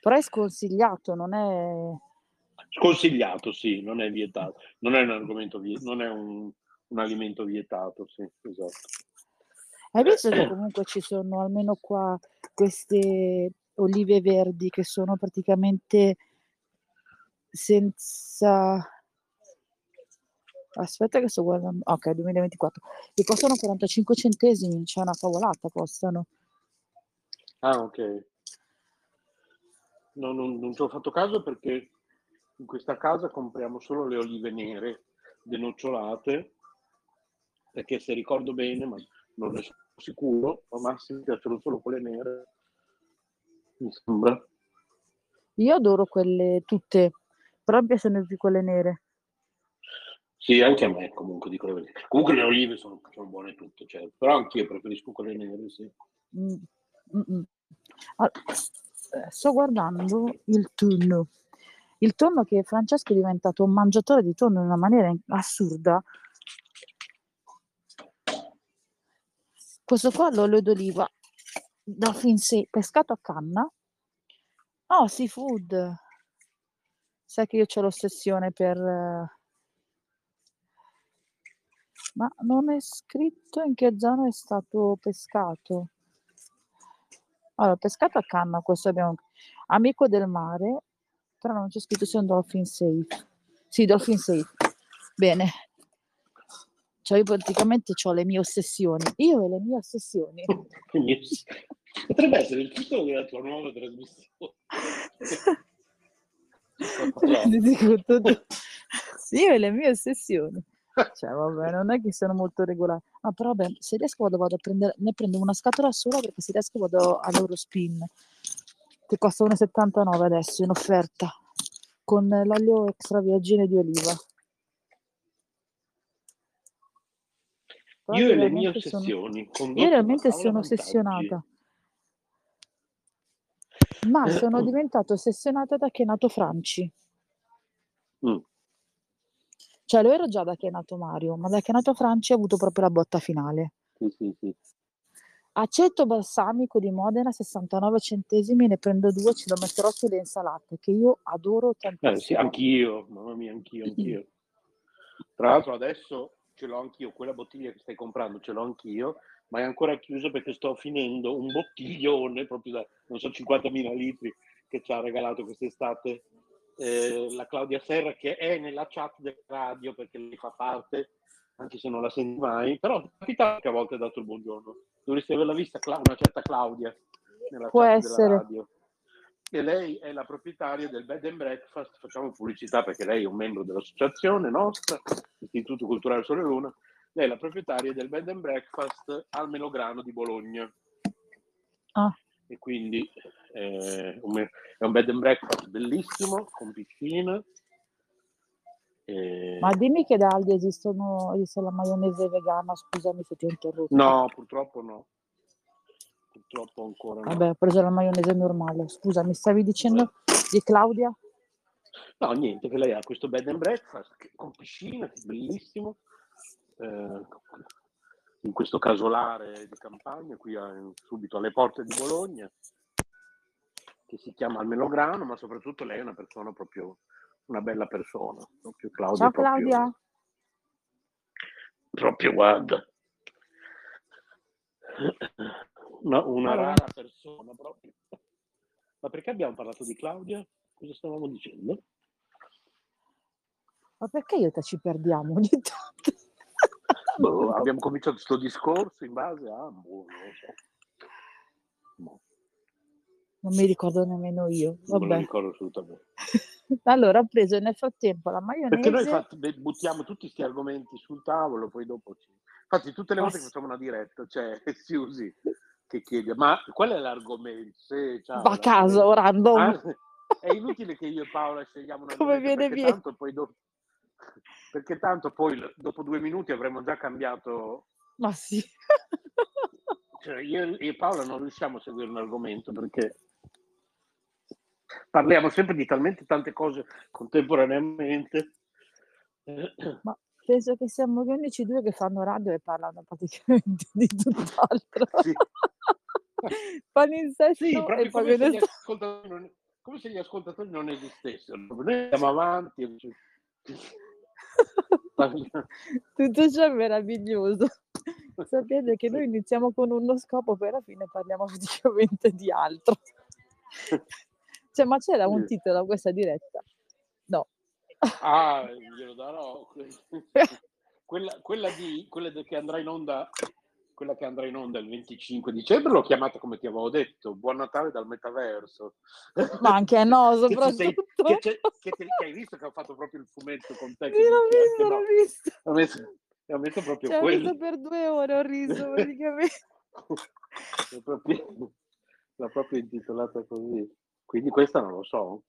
Però è sconsigliato, non è... Sconsigliato, sì, non è vietato. Non è un argomento vietato, non è un alimento vietato, sì, esatto. Hai visto che comunque ci sono, almeno qua, queste olive verdi che sono praticamente senza... Aspetta che sto guardando... Ok, 2024. E costano 45 centesimi, c'è una favolata, costano. Ah, ok. No, non ci ho fatto caso perché in questa casa compriamo solo le olive nere denocciolate, perché se ricordo bene, ma non ne sono sicuro, a Massimo piacciono solo quelle nere, mi sembra. Io adoro quelle tutte, però mi piacciono più quelle nere. Sì, anche a me comunque, dico le verità. Comunque le olive sono buone tutte, certo. Però anche io preferisco quelle nere, sì. Allora, sto guardando il tonno. Il tonno, che Francesco è diventato un mangiatore di tonno in una maniera assurda. Questo qua, l'olio d'oliva da Finse, pescato a canna. Oh, seafood. Sai che io c'ho l'ossessione per... Ma non è scritto in che zona è stato pescato. Allora, pescato a canna, questo abbiamo... Amico del mare, però non c'è scritto se è un dolphin safe. Sì, dolphin safe. Bene. Cioè, io praticamente ho le mie ossessioni. Io e le mie ossessioni. Potrebbe essere il titolo della tua nuova trasmissione. Io e le mie ossessioni. Cioè, vabbè, non è che sono molto regolare. Ah, però vabbè, se riesco vado a prendere, ne prendo una scatola sola, perché se riesco vado all'Eurospin, che costa 1,79 adesso in offerta, con l'olio extravergine di oliva. Però io e le mie ossessioni. Io realmente sono ossessionata. Ma sono diventata ossessionata da che è nato Franci. Cioè, lo ero già da che è nato Mario, ma da che è nato Franci ho avuto proprio la botta finale. Sì. Aceto balsamico di Modena, 69 centesimi, ne prendo due, ce lo metterò sulle insalate, che io adoro tantissimo. Sì, anch'io, mamma mia, anch'io. Tra l'altro adesso ce l'ho anch'io, quella bottiglia che stai comprando ce l'ho anch'io, ma è ancora chiusa perché sto finendo un bottiglione, proprio da, non so, 50.000 litri, che ci ha regalato quest'estate. La Claudia Serra, che è nella chat del radio perché lei fa parte, anche se non la senti mai, però capita che a volte ha dato il buongiorno, dovresti averla vista, una certa Claudia nella può chat essere della radio, e lei è la proprietaria del Bed and Breakfast, facciamo pubblicità perché lei è un membro dell'associazione nostra, Istituto Culturale Sole Luna, lei è la proprietaria del Bed and Breakfast al Melograno di Bologna. E quindi è un bed and breakfast bellissimo, con piscina. Ma dimmi che da Aldi esiste la maionese vegana, scusami se ti ho interrotto. No, purtroppo no. Purtroppo ancora no. Vabbè, ho preso la maionese normale. Scusa, mi stavi dicendo di Claudia? No, niente, che lei ha questo bed and breakfast con piscina, bellissimo. In questo casolare di campagna, qui subito alle porte di Bologna, che si chiama Al Melograno, ma soprattutto lei è una persona proprio, una bella persona, proprio Claudia. Ciao Claudia! Proprio guarda, una rara persona proprio. Ma perché abbiamo parlato di Claudia? Cosa stavamo dicendo? Ma perché io ci perdiamo ogni tanto? Abbiamo cominciato questo discorso in base a... Non mi ricordo nemmeno io. Vabbè. Non mi ricordo assolutamente. Allora ho preso nel frattempo la maionese. Perché noi buttiamo tutti questi argomenti sul tavolo, poi dopo ci... Infatti tutte le volte che facciamo una diretta c'è Siusi che chiede, ma qual è l'argomento? Va a caso, random. È inutile che io e Paola scegliamo una Come viene. Tanto poi dopo... Perché tanto poi dopo 2 minuti avremmo già cambiato. Ma sì. Cioè, io e Paola non riusciamo a seguire un argomento perché parliamo sempre di talmente tante cose contemporaneamente. Ma penso che siamo gli unici due che fanno radio e parlano praticamente di tutt'altro. Sì. palinsesto sì, e palinsesto. Come se gli ascoltatori non esistessero. Noi andiamo avanti. Tutto ciò è meraviglioso. Sapete che noi iniziamo con uno scopo, poi alla fine parliamo praticamente di altro. Cioè, ma c'era un titolo a questa diretta? No. Ah, glielo darò. Quella che andrà in onda, quella che andrà in onda il 25 dicembre, l'ho chiamata come ti avevo detto, Buon Natale dal Metaverso. Ma anche no, soprattutto. Che hai visto che ho fatto proprio il fumetto con te? L'ho visto. Ho messo proprio quello. Ho riso per 2 ore, ho riso praticamente. L'ho proprio intitolata così. Quindi questa non lo so,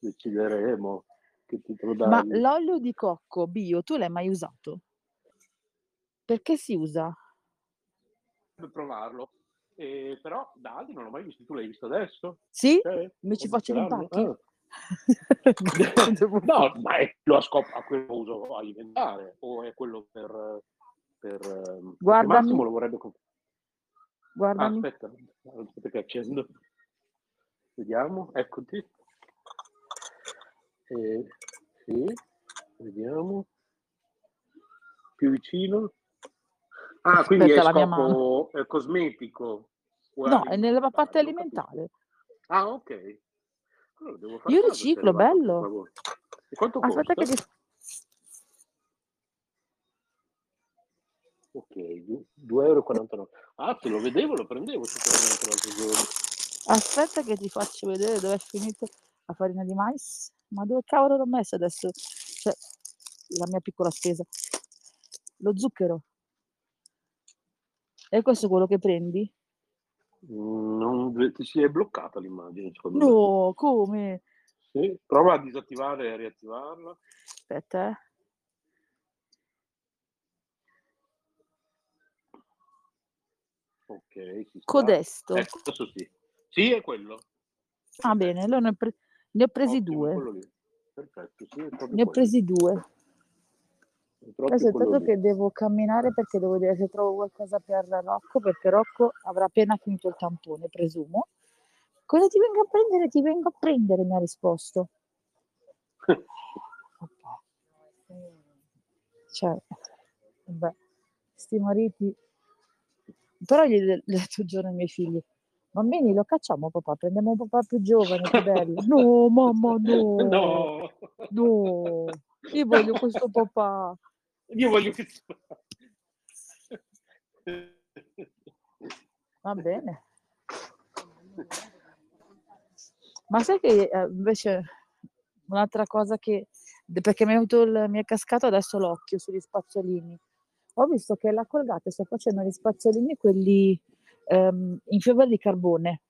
decideremo che titolo dare. Ma l'olio di cocco bio, tu l'hai mai usato? Perché si usa? Per provarlo, però da Aldi non l'ho mai visto, tu l'hai visto adesso? Sì, mi ci faccio l'impatto. No, ma è quello a quello uso alimentare, o è quello per Massimo lo vorrebbe comprare. Guardami. Aspetta che accendo. Vediamo, eccoti. Sì, vediamo. Più vicino. Ah, aspetta, quindi è scopo cosmetico. No, è nella parte alimentare. Ah, ok. Allora, devo fare. Io riciclo, bello. E quanto aspetta costa? Che... Ok, 2,49 €. Ah, te lo vedevo, lo prendevo sicuramente l'altro giorno. Aspetta che ti faccio vedere dove è finita la farina di mais. Ma dove cavolo l'ho messa adesso? Cioè, la mia piccola spesa. Lo zucchero. E questo è quello che prendi? Non ti si è bloccata l'immagine, secondo me. No, come? Sì, prova a disattivare e a riattivarla. Aspetta, Ok, si sta. Codesto. Ecco, adesso sì. Sì, è quello. Ah, bene, allora ne ho presi ottimo, 2. Perfetto, sì, ne ho presi 2. Adesso è tanto che devo camminare perché devo vedere se trovo qualcosa per Rocco, perché Rocco avrà appena finito il tampone, presumo. Cosa ti vengo a prendere? Ti vengo a prendere, mi ha risposto. Cioè, vabbè, sti mariti. Però gli ho detto un giorno ai miei figli: bambini, lo cacciamo papà, prendiamo un papà più giovane, più bello. No, mamma, no. No. Io voglio questo papà. Io voglio questo papà. Va bene. Ma sai che invece un'altra cosa che... Perché mi è venuto mi è cascato adesso l'occhio sugli spazzolini. Ho visto che la Colgate sta facendo gli spazzolini quelli... in fibra di carbone.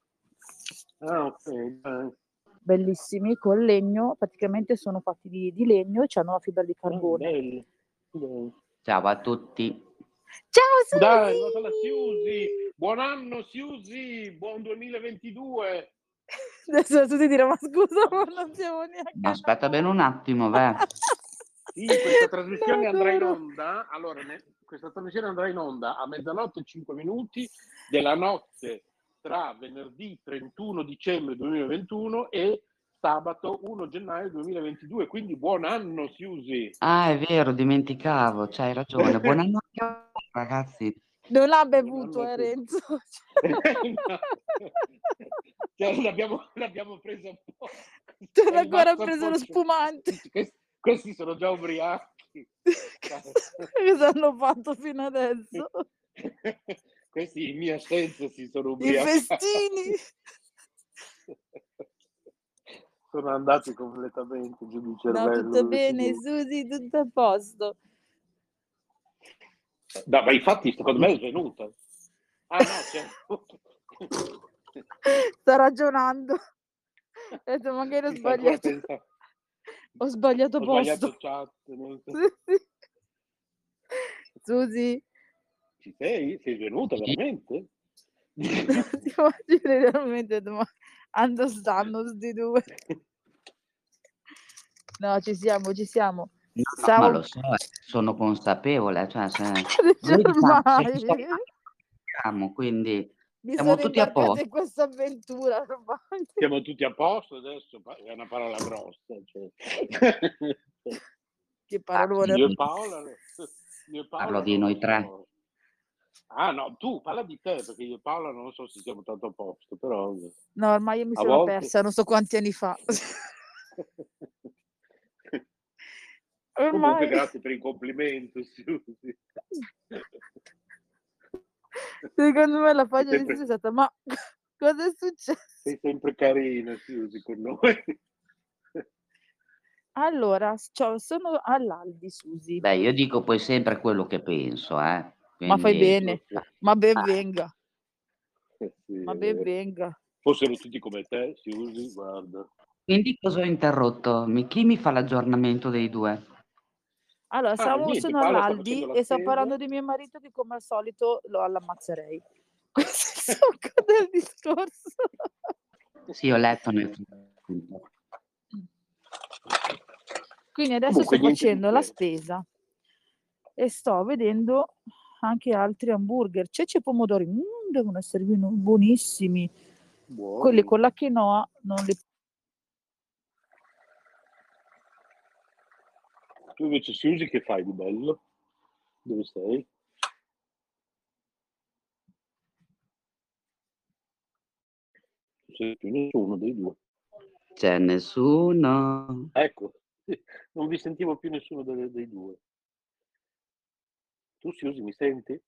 Ah, okay. Bellissimi, con legno, praticamente sono fatti di legno e hanno la fibra di carbone. Belli. Ciao a tutti. Ciao Susi! Buon anno Susi, buon 2022. Adesso Susi dirà: ma scusa, ma non siamo neanche... Aspetta bene un attimo, beh. Sì, questa trasmissione andrà in onda. Allora, questa trasmissione andrà in onda a 00:05 della notte tra venerdì 31 dicembre 2021 e sabato 1 gennaio 2022. Quindi buon anno, Siusi. Ah, è vero, dimenticavo. C'hai ragione. Buon anno, ragazzi. Non l'ha bevuto, Renzo. No. Cioè, l'abbiamo preso un po'. Non l'ho ancora preso lo spumante. Questi sono già ubriachi. Che hanno fatto fino adesso? Questi in mia assenza si sono ubriacati. I festini! Sono andati completamente giù di cervello. No, tutto bene, Susi, tutto a posto. No, ma infatti secondo me è venuta. Ah no, certo. Sto ragionando. Ho detto, magari ho sbagliato. Ho sbagliato posto. Chat, non so. Susi, ci sei? Sei venuta veramente? Ti faccio veramente domani. Ando stanno sti due. No, ci siamo. No, ma lo so, sono consapevole. Cioè, se... ormai. Quindi mi sono imbarcata in questa avventura. Siamo tutti a posto adesso, è una parola grossa. Cioè. Che parolone. Io e Paola parlo di noi tre. Ah no, tu parla di te, perché io e Paola non so se siamo tanto a posto, però... No, ormai io mi sono persa, non so quanti anni fa. Ormai... Comunque grazie per il complimento, Susi. Secondo me la pagina sempre... di Susi è stata, ma cosa è successo? Sei sempre carina, Susi, con noi. Allora, cioè, sono all'Aldi, Susi. Beh, io dico poi sempre quello che penso, eh. Quindi... Ma fai bene, ma ben venga. Sì, ma ben venga. Fossero tutti come te, Susi, guarda. Quindi cosa ho interrotto? Chi mi fa l'aggiornamento dei due? Allora, sono all'Aldi e sto parlando di mio marito che come al solito lo ammazzerei. Questo è il succo del discorso. Sì, ho letto nel tempo. Quindi adesso sto facendo la spesa e sto vedendo anche altri hamburger, ceci e pomodori, devono essere buonissimi. Buono. Quelli con la quinoa non li... Tu invece, Susi, che fai di bello? Dove sei? C'è più nessuno dei due. C'è nessuno. Ecco, non vi sentivo più nessuno dei due. Tu, Susi, mi senti?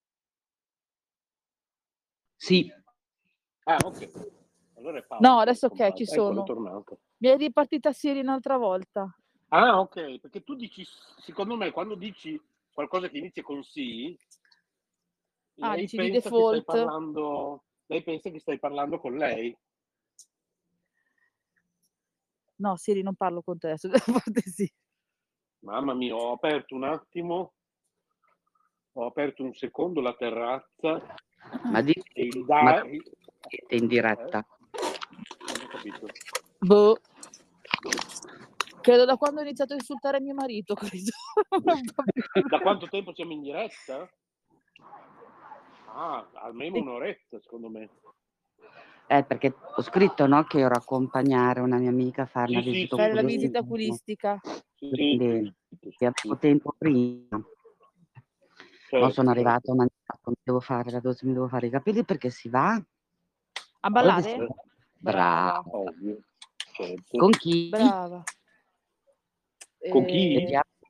Sì. Ah, ok. Allora è Paolo. No, adesso ok, ci sono. Mi è ripartita Siri un'altra volta. Ah, ok, perché tu dici, secondo me, quando dici qualcosa che inizia con sì, lei dici pensa di default. Che stai parlando, lei pensa che stai parlando con lei. No, Siri, non parlo con te, adesso sì. Mamma mia, ho aperto un attimo, ho aperto un secondo la terrazza. Ma dici siete in diretta? Non ho capito. Boh. Credo da quando ho iniziato a insultare mio marito. Da quanto tempo siamo in diretta? Ah, almeno un'oretta, secondo me. Perché ho scritto, no, che ero accompagnare una mia amica a fare la visita oculistica. Quindi, tempo prima. Certo. No, sono arrivata, ma devo fare la doccia, mi devo fare i capelli perché si va a ballare? Bravo. Certo. Con chi? Brava. Con chi?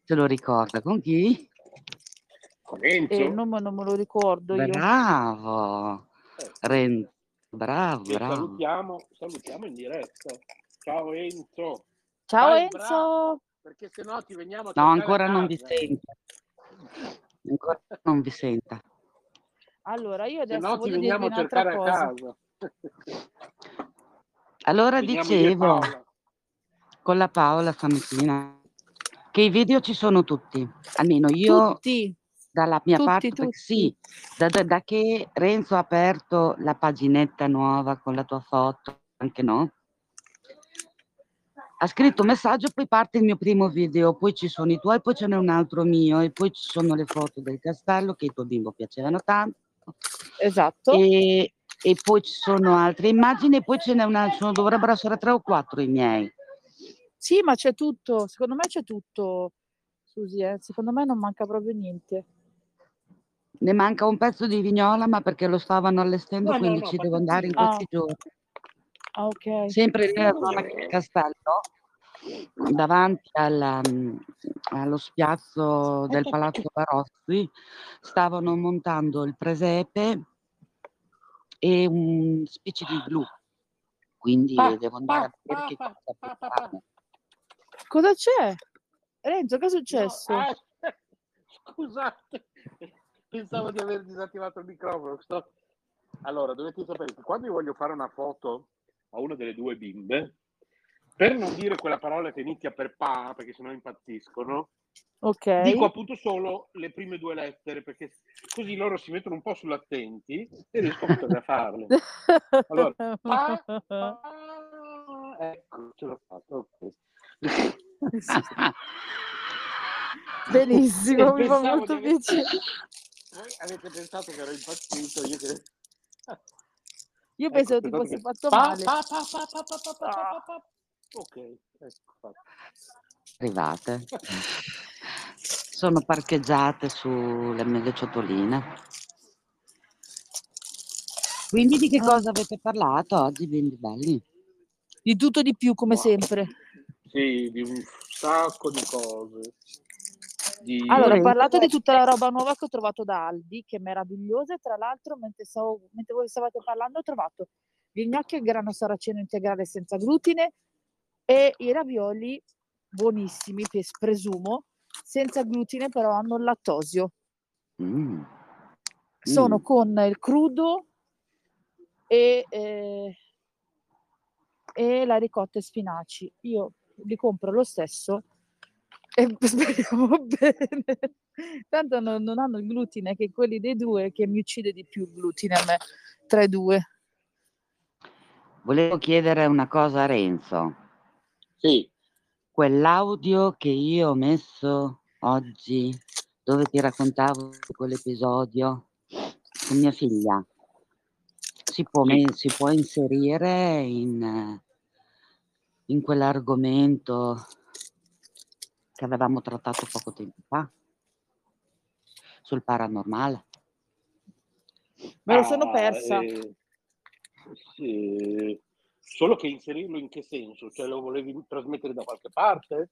Se lo ricorda, con chi? Con Renzo. Il nome non me lo ricordo. Bravo. Io. Renzo, bravo, bravo. Salutiamo in diretta. Ciao Enzo. Ciao Enzo. Bravo, perché se no ti veniamo a no, ancora non vi sento. Ancora non vi senta. Allora, io adesso se no ti veniamo a cercare a casa. Allora dicevo con la Paola stamattina che i video ci sono tutti, almeno io tutti. Dalla mia tutti, parte tutti. Sì, da che Renzo ha aperto la paginetta nuova con la tua foto, anche no? Ha scritto un messaggio, poi parte il mio primo video, poi ci sono i tuoi, poi ce n'è un altro mio e poi ci sono le foto del castello che ai tuo bimbo piacevano tanto. Esatto. E poi ci sono altre immagini, poi ce n'è una, dovrebbero essere 3 o 4 i miei. Sì, ma c'è tutto, secondo me c'è tutto, Susi, secondo me non manca proprio niente. Ne manca un pezzo di vignola, ma perché lo stavano allestendo, no, quindi no, ci devo andare in questi giorni. Ah, ok. Sempre nella zona del castello, davanti allo spiazzo del Palazzo Barozzi, stavano montando il presepe e un specie di blu, quindi devo andare a vedere che cosa c'è. Renzo, che è successo? No, scusate, pensavo di aver disattivato il microfono. Allora, dovete sapere che quando io voglio fare una foto a una delle due bimbe, per non dire quella parola che inizia per pa, perché sennò impazziscono, okay, dico appunto solo le prime 2 lettere, perché così loro si mettono un po' sull'attenti e riescono a farle. Allora, ecco, ce l'ho fatta. Okay. Benissimo, mi fa molto piacere. Voi avete pensato che ero impazzito, io che... Io penso tipo si è fatto male. Ok, ecco. Arrivate. Sono parcheggiate sulle mie ciotoline. Quindi di che cosa avete parlato oggi, bimbi belli? Di tutto di più, come sempre. Sì, di un sacco di cose. Allora, ho parlato di tutta la roba nuova che ho trovato da Aldi, che è meravigliosa. Tra l'altro, mentre voi stavate parlando, ho trovato gli gnocchi al grano saraceno integrale senza glutine e i ravioli buonissimi, presumo, senza glutine, però hanno il lattosio. Sono con il crudo e la ricotta e spinaci. Io li compro lo stesso e speriamo bene. Tanto non hanno il glutine, che quelli dei due, che mi uccide di più il glutine a me, tra i due. Volevo chiedere una cosa a Renzo. Sì. Quell'audio che io ho messo oggi, dove ti raccontavo di quell'episodio con mia figlia, si può inserire in quell'argomento che avevamo trattato poco tempo fa sul paranormale? Me lo sono persa. Sì. Solo che inserirlo in che senso? Cioè, lo volevi trasmettere da qualche parte?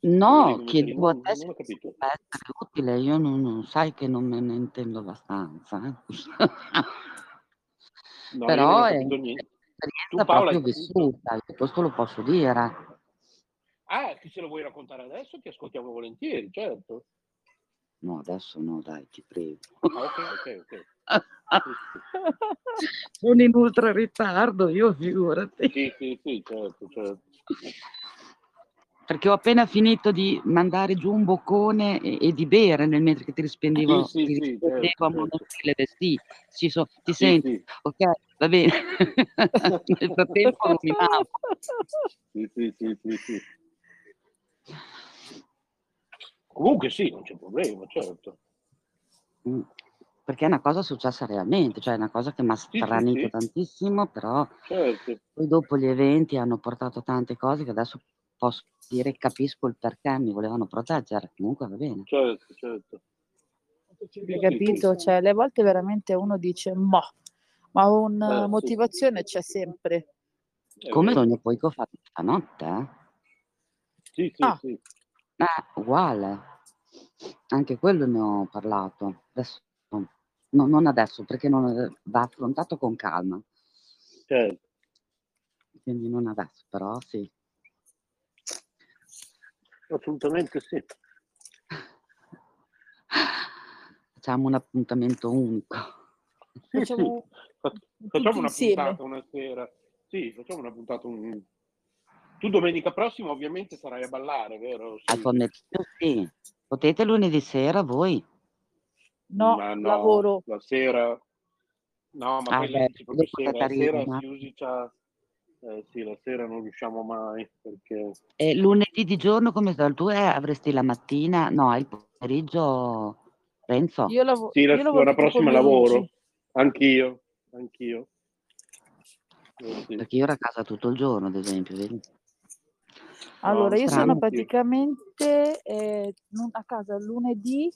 No, chiedevo a te se potrebbe essere utile. Io non sai che non me ne intendo abbastanza. No, però è un'esperienza proprio vissuta, questo lo posso dire. Ah, se lo vuoi raccontare adesso ti ascoltiamo volentieri, certo. No, adesso no, dai, ti prego. Ah, ok. Sono in ultra ritardo, io figurati. Sì, certo. Perché ho appena finito di mandare giù un boccone e di bere nel mentre che ti rispondevo. Sì, certo. A monofile, ti senti? Sì. Ok, va bene. Nel frattempo mi mavo. Sì. Comunque sì, non c'è problema, certo. Perché è una cosa successa realmente, cioè è una cosa che mi ha stranito tantissimo, però certo. Poi dopo gli eventi hanno portato tante cose che adesso posso dire capisco il perché, mi volevano proteggere, comunque va bene. Certo. Hai capito? Cioè, alle volte veramente uno dice ma una motivazione c'è sempre. Come sogno poi che ho fatto stanotte, Sì. Uguale, anche quello ne ho parlato, adesso, no, non adesso perché va affrontato con calma, certo. Quindi non adesso, però sì. Assolutamente sì. Facciamo un appuntamento unico. Facciamo una puntata una sera. Sì, facciamo una puntata unico. Tu domenica prossima ovviamente sarai a ballare, vero? Sì. Al pomeriggio sì. Potete lunedì sera voi? No, lavoro. La sera? No, ma quella è proprio sera. La sera chiusi c'ha... sì, la sera non riusciamo mai perché... lunedì di giorno come dal tuo avresti la mattina? No, il pomeriggio, Renzo? Io sì, la settimana prossima lavoro. Anch'io. Sì. Perché io ero a casa tutto il giorno, ad esempio, vedi? Allora, io sono praticamente a casa lunedì,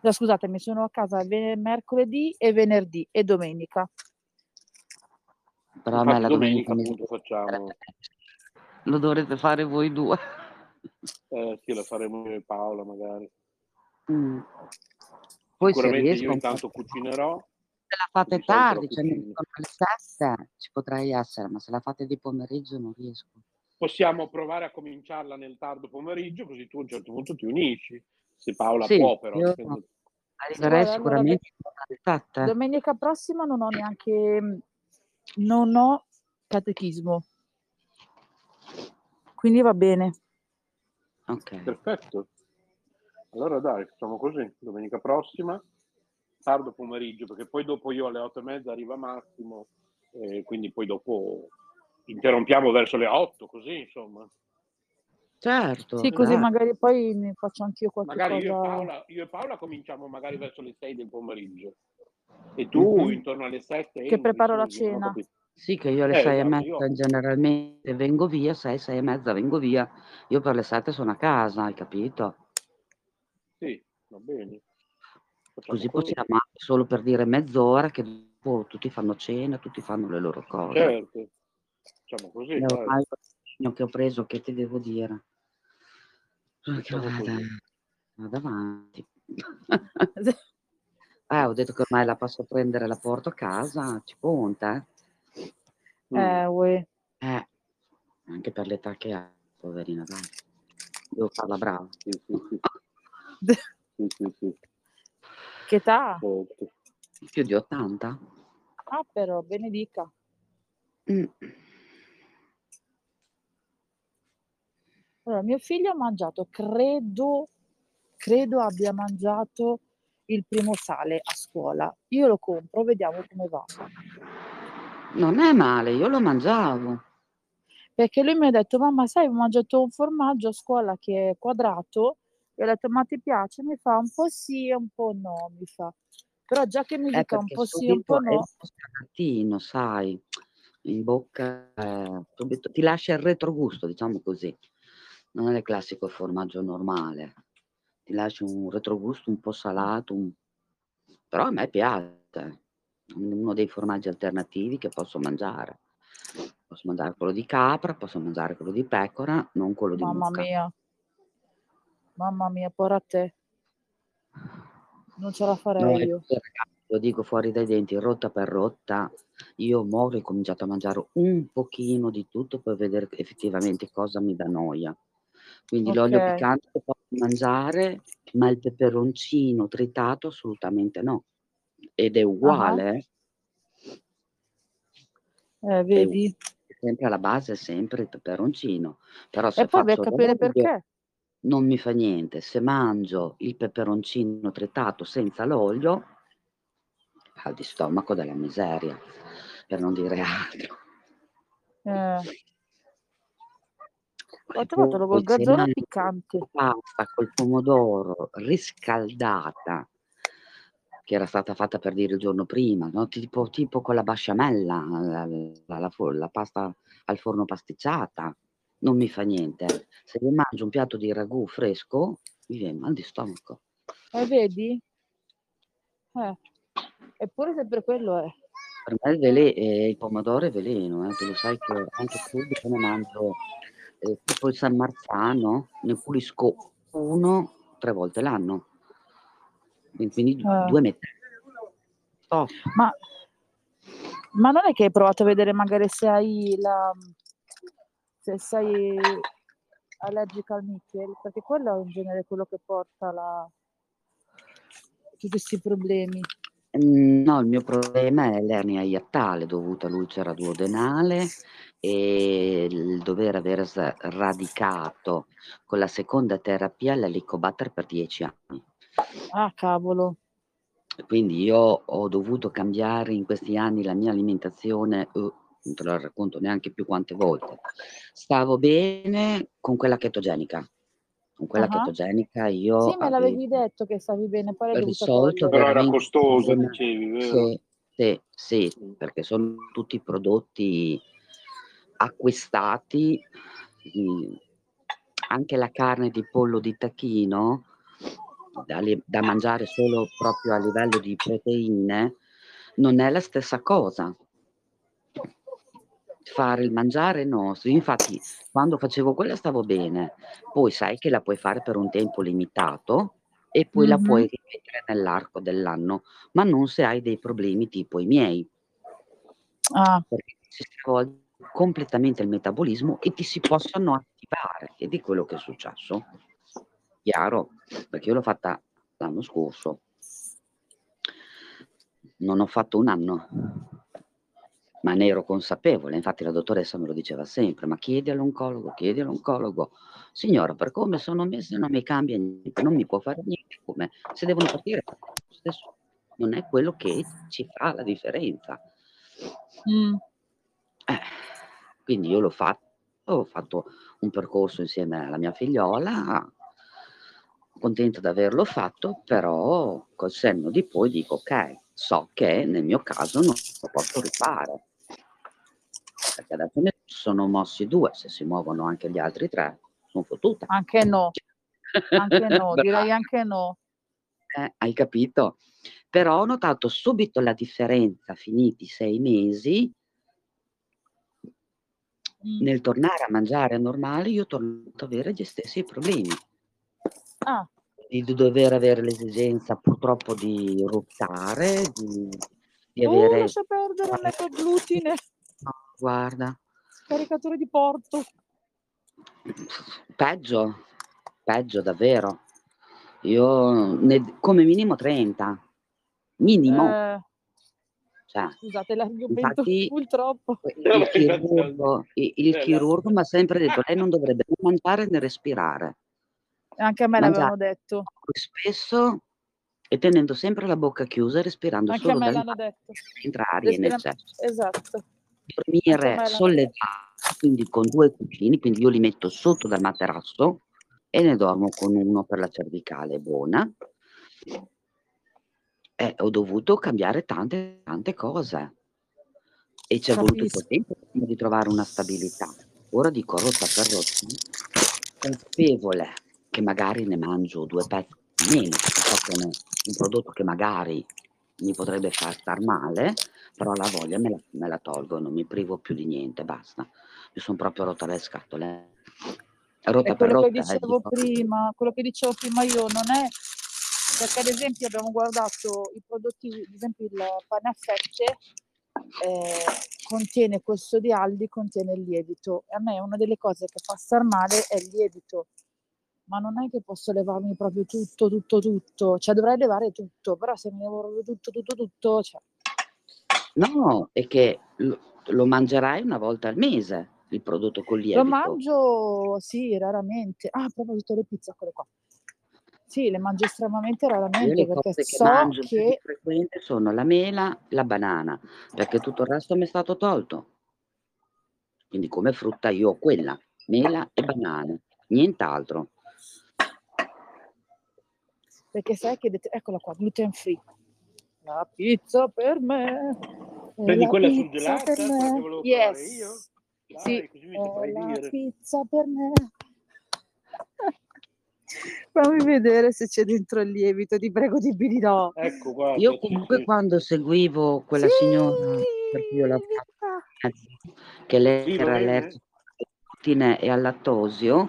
scusatemi, sono a casa mercoledì e venerdì e domenica. Però a me la domenica facciamo. Lo dovrete fare voi due. Sì, la faremo io e Paola magari. Poi sicuramente io intanto cucinerò. Se la fate tardi, cioè mi sono alle 7, ci potrei essere, ma se la fate di pomeriggio non riesco. Possiamo provare a cominciarla nel tardo pomeriggio, così tu a un certo punto ti unisci, se Paola può però. Allora, sicuramente domenica prossima non ho neanche... Non ho catechismo, quindi va bene. Ok, perfetto. Allora dai, facciamo così, domenica prossima tardo pomeriggio, perché poi dopo io alle 8:30 arriva Massimo, quindi poi dopo interrompiamo verso le 8, così insomma. Certo. Sì, così magari poi ne faccio anch'io qualche cosa. Magari io e Paola cominciamo magari verso le 6 del pomeriggio. E tu intorno alle 7? Che preparo la cena. Sì, che io alle 6:30 generalmente vengo via, 6:30 vengo via. Io per le 7 sono a casa, hai capito? Sì, va bene. Facciamo così, possiamo solo per dire mezz'ora, che dopo tutti fanno cena, tutti fanno le loro cose. Certo, facciamo così. Che ho preso, che ti devo dire? Vado avanti. Ho detto che ormai la passo a prendere, la porto a casa, ci conta, anche per l'età che ha, poverina, dai. Devo farla brava. Sì. Che età? Più di 80. Ah, però, benedica. Allora, mio figlio ha mangiato, credo abbia mangiato il primo sale a scuola. Io lo compro, vediamo come va. Non è male, io lo mangiavo. Perché lui mi ha detto: mamma, sai, ho mangiato un formaggio a scuola che è quadrato. E ho detto: ma ti piace? Mi fa un po' sì e un po' no, mi fa. Però già che mi dica un po' sì e un po' no. È un po' scattino, sai, in bocca subito, ti lascia il retrogusto, diciamo così. Non è il classico formaggio normale, ti lascia un retrogusto un po' salato, però a me piace, è uno dei formaggi alternativi che posso mangiare. Posso mangiare quello di capra, posso mangiare quello di pecora, non quello di mucca. Mamma mia, porra a te, non ce la farei io. Lo dico fuori dai denti, rotta per rotta. Io ho cominciato a mangiare un pochino di tutto per vedere effettivamente cosa mi dà noia. Quindi l'olio piccante lo posso mangiare, ma il peperoncino tritato assolutamente no. Ed è uguale. Vedi? Sempre alla base è sempre il peperoncino. Però se e poi per capire perché. Non mi fa niente. Se mangio il peperoncino tritato senza l'olio, al di stomaco della miseria, per non dire altro. Ho trovato col garzone piccante. Pasta col pomodoro riscaldata, che era stata fatta per dire il giorno prima, no? tipo con la besciamella, la pasta al forno pasticciata, non mi fa niente. Se io mangio un piatto di ragù fresco, mi viene mal di stomaco. Vedi? Eppure sempre quello è. Per me il pomodoro è veleno, tu lo sai che anche tu ne mangio. Tipo il San Marzano ne pulisco 1 3 volte l'anno, quindi 2 metri. Ma non è che hai provato a vedere magari se sei allergica al nichel, perché quello è in genere quello che porta tutti questi problemi. No, il mio problema è l'ernia iattale dovuta all'ulcera duodenale e il dover aver radicato con la seconda terapia l'elicobatter per 10 anni. Ah, cavolo! Quindi io ho dovuto cambiare in questi anni la mia alimentazione, non te lo racconto neanche più quante volte. Stavo bene con quella chetogenica. Con quella chetogenica io... Sì, me l'avevi detto che stavi bene, poi l'hai risolto. Però era costoso, dicevi, vero? Sì, perché sono tutti prodotti acquistati, anche la carne di pollo di tacchino, da mangiare solo proprio a livello di proteine, non è la stessa cosa. Fare il mangiare nostro, infatti quando facevo quella stavo bene, poi sai che la puoi fare per un tempo limitato e poi la puoi ripetere nell'arco dell'anno, ma non se hai dei problemi tipo i miei, perché si svolge completamente il metabolismo e ti si possono attivare, ed è quello che è successo, chiaro, perché io l'ho fatta l'anno scorso, non ho fatto un anno, ma ne ero consapevole, infatti la dottoressa me lo diceva sempre, ma chiedi all'oncologo, signora, per come sono messa non mi cambia niente, non mi può fare niente, come se devono partire lo stesso, non è quello che ci fa la differenza. Quindi io ho fatto un percorso insieme alla mia figliola, contenta di averlo fatto, però col senno di poi dico ok, so che nel mio caso non lo posso rifare, perché alla fine sono mossi due, se si muovono anche gli altri tre sono fottuta. Anche no, direi anche no. Hai capito? Però ho notato subito la differenza, finiti 6 mesi, nel tornare a mangiare normale io torno ad avere gli stessi problemi. Ah. Di dover avere l'esigenza purtroppo di ruttare, di avere... lascia perdere il letto glutine. No, guarda. Caricatore di porto. Peggio, peggio davvero. Io come minimo 30. Minimo. Cioè, scusate l'argomento, infatti, purtroppo. Il chirurgo mi ha sempre detto, lei non dovrebbe né mangiare né respirare. Anche a me l'avevano detto. Spesso e tenendo sempre la bocca chiusa e respirando anche solo dall'aria nel cesso. Esatto. Dormire sollevato, quindi con 2 cuscini, quindi io li metto sotto dal materasso e ne dormo con uno per la cervicale buona. E ho dovuto cambiare tante cose e ci è voluto un po' tempo prima di trovare una stabilità. Ora dico rotta per rotta, consapevole che magari ne mangio 2 pezzi meno, proprio un prodotto che magari mi potrebbe far star male, però la voglia me la tolgo, non mi privo più di niente, basta. Io sono proprio rotta le scatole. Rotta per rotta. Quello che dicevo prima io non è, perché ad esempio abbiamo guardato i prodotti, ad esempio il pane a fette, contiene questo di Aldi, contiene il lievito, e a me una delle cose che fa star male è il lievito. Ma non è che posso levarmi proprio tutto, cioè dovrei levare tutto, però se mi levo proprio tutto, cioè... No, è che lo mangerai una volta al mese, il prodotto con lievito. Lo mangio, sì, raramente. Ah, proprio tutte le pizze, quelle qua. Sì, le mangio estremamente raramente, le perché cose che so mangio che... più frequente sono la mela, la banana, perché tutto il resto mi è stato tolto. Quindi come frutta io ho quella, mela e banane, nient'altro. Perché sai che eccola qua, gluten free. La pizza per me. Prendi quella sul gelato, che volevo fare io. Dai, sì, così mi la pizza per me. Fammi vedere se c'è dentro il lievito, ti prego di bidino. Ecco, guarda. Io comunque quando seguivo quella signora, perché io la che lei era allergica al glutine e al lattosio,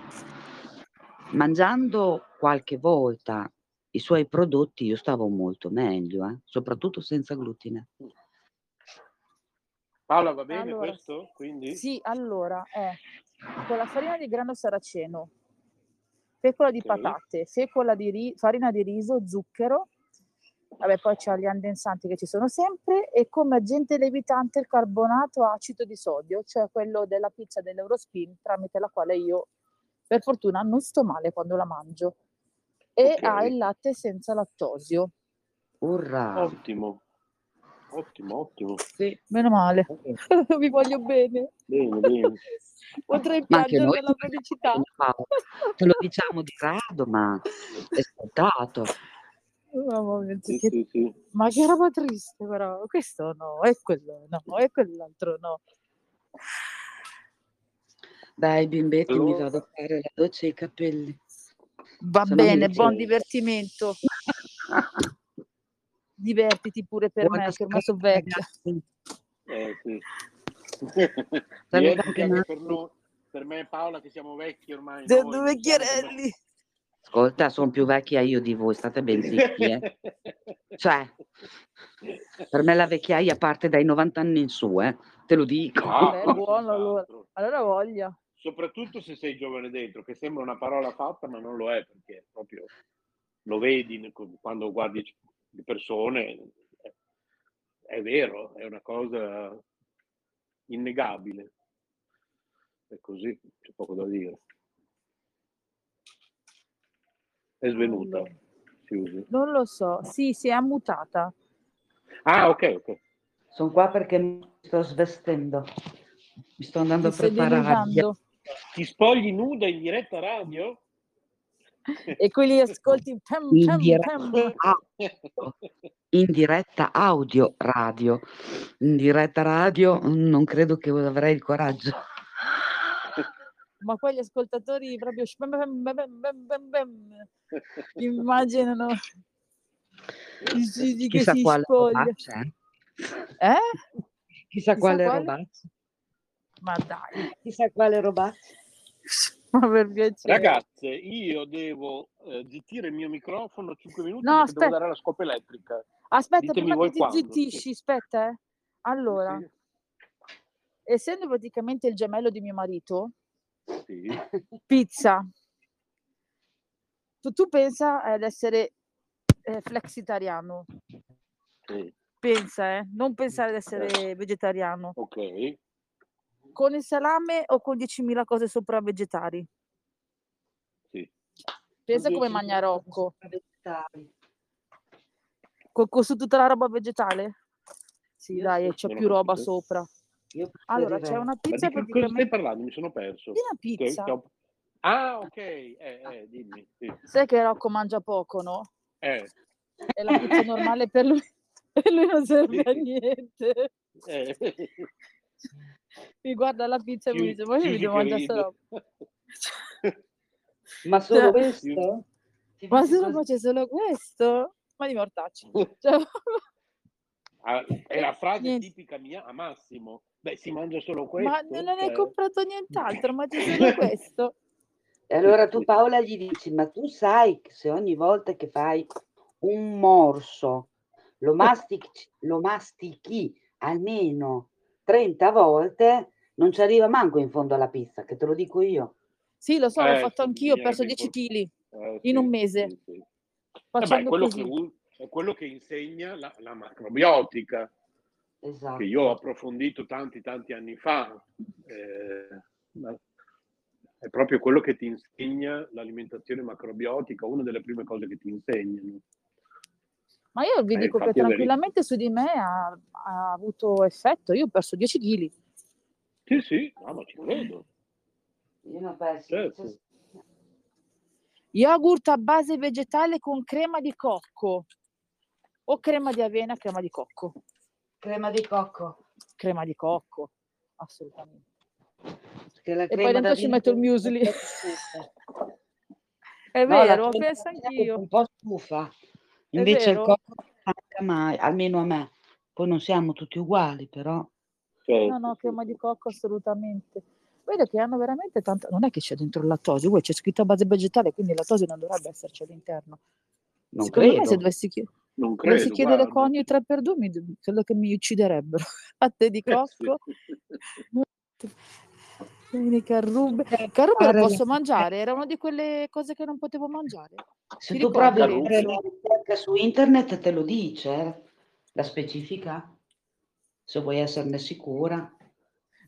mangiando qualche volta i suoi prodotti io stavo molto meglio, soprattutto senza glutine. Paola, va bene allora, questo? Quindi? Sì, allora, con la farina di grano saraceno, fecola di patate, fecola di farina di riso, zucchero, vabbè poi c'è gli andensanti che ci sono sempre, e come agente lievitante il carbonato acido di sodio, cioè quello della pizza dell'Eurospin, tramite la quale io per fortuna non sto male quando la mangio. E ha il latte senza lattosio. Urrà! Ottimo. Sì. Meno male, vi voglio bene. Bene. Potrei piangere per la felicità. Te lo diciamo di rado, ma è scontato. Sì. Ma che roba triste, però. Questo no, è quello no, è quell'altro no. Dai, bimbetti, allora. Mi vado a fare la doccia e i capelli. Va bene, buon divertimento. Divertiti pure per buona me, che ormai sono vecchia. Sì. Anche per me e Paola che siamo vecchi ormai. Due vecchierelli. Ascolta, sono più vecchia io di voi, state ben zitti. Cioè, per me la vecchiaia parte dai 90 anni in su, te lo dico. È buono allora voglia. Soprattutto se sei giovane dentro, che sembra una parola fatta, ma non lo è, perché proprio lo vedi quando guardi le persone, è vero, è una cosa innegabile. È così, c'è poco da dire. È svenuta, Susi. Non lo so, sì, è ammutata. Ah, ok. Sono qua perché mi sto svestendo. Mi sto andando a preparare. Ti spogli nuda in diretta radio? E quelli ascolti pam, pam, pam. in diretta audio radio. In diretta radio non credo che avrei il coraggio. Ma poi gli ascoltatori proprio immaginano i siti che si spoglia. Eh? Chissà quale robaccia. Ma dai, chissà quale robaccia. Ma per piacere. Ragazze, io devo zittire il mio microfono 5 minuti no, perché devo dare la scopa elettrica. Aspetta, ditemi prima che ti quando. Zittisci, aspetta. Allora, sì. Essendo praticamente il gemello di mio marito, sì. Pizza. Tu pensa ad essere flexitariano. Sì. Pensa, non pensare ad essere vegetariano. Ok. Con il salame o con 10.000 cose sopra vegetari? Sì. Pensa come Magnarocco. Con su tutta la roba vegetale? Sì, dai, c'è più roba sopra. Allora, c'è una pizza praticamente... Cosa stai parlando? Mi sono perso. Di una pizza. Ah, ok. Dimmi. Sì. Sai che Rocco mangia poco, no? È la pizza normale per lui. E lui non serve a niente. Mi guarda la pizza e mi dice ma io mi devo mangiare sta roba. Ma solo questo? Ma se non faccio solo questo? Ma di mortacci. Cioè... Ah, è la frase tipica mia a Massimo. Beh, si mangia solo questo. Ma non hai comprato nient'altro, ma c'è solo questo. E allora tu Paola gli dici, ma tu sai che se ogni volta che fai un morso lo mastichi almeno 30 volte, non ci arriva manco in fondo alla pizza, che te lo dico io. Sì, lo so, l'ho fatto anch'io, ho perso 10 kg in un mese. Sì. È quello che insegna la macrobiotica, esatto. Che io ho approfondito tanti anni fa. È proprio quello che ti insegna l'alimentazione macrobiotica, una delle prime cose che ti insegnano. Ma io vi dico che tranquillamente su di me ha avuto effetto. Io ho perso 10 kg. Sì, sì, no, ma ci credo. Io ne ho perso. Certo. Yogurt a base vegetale con crema di cocco. O crema di avena, crema di cocco. Crema di cocco. Crema di cocco, assolutamente. E poi dentro ci metto il muesli. È vero, penso anch'io. Un po' stufa. Invece il cocco non manca mai, almeno a me. Poi non siamo tutti uguali, però. Certo. No, crema di cocco assolutamente. Vedo che hanno veramente tanta... Non è che c'è dentro il lattosio, c'è scritto a base vegetale, quindi il lattosio non dovrebbe esserci all'interno. Non Secondo credo. Me se dovessi chiedere a Conio 3x2, credo che mi ucciderebbero. Latte di cocco. Quindi carrube lo posso mangiare, era una di quelle cose che non potevo mangiare. Se ti tu provi a fare la ricerca su internet te lo dice, la specifica, se vuoi esserne sicura.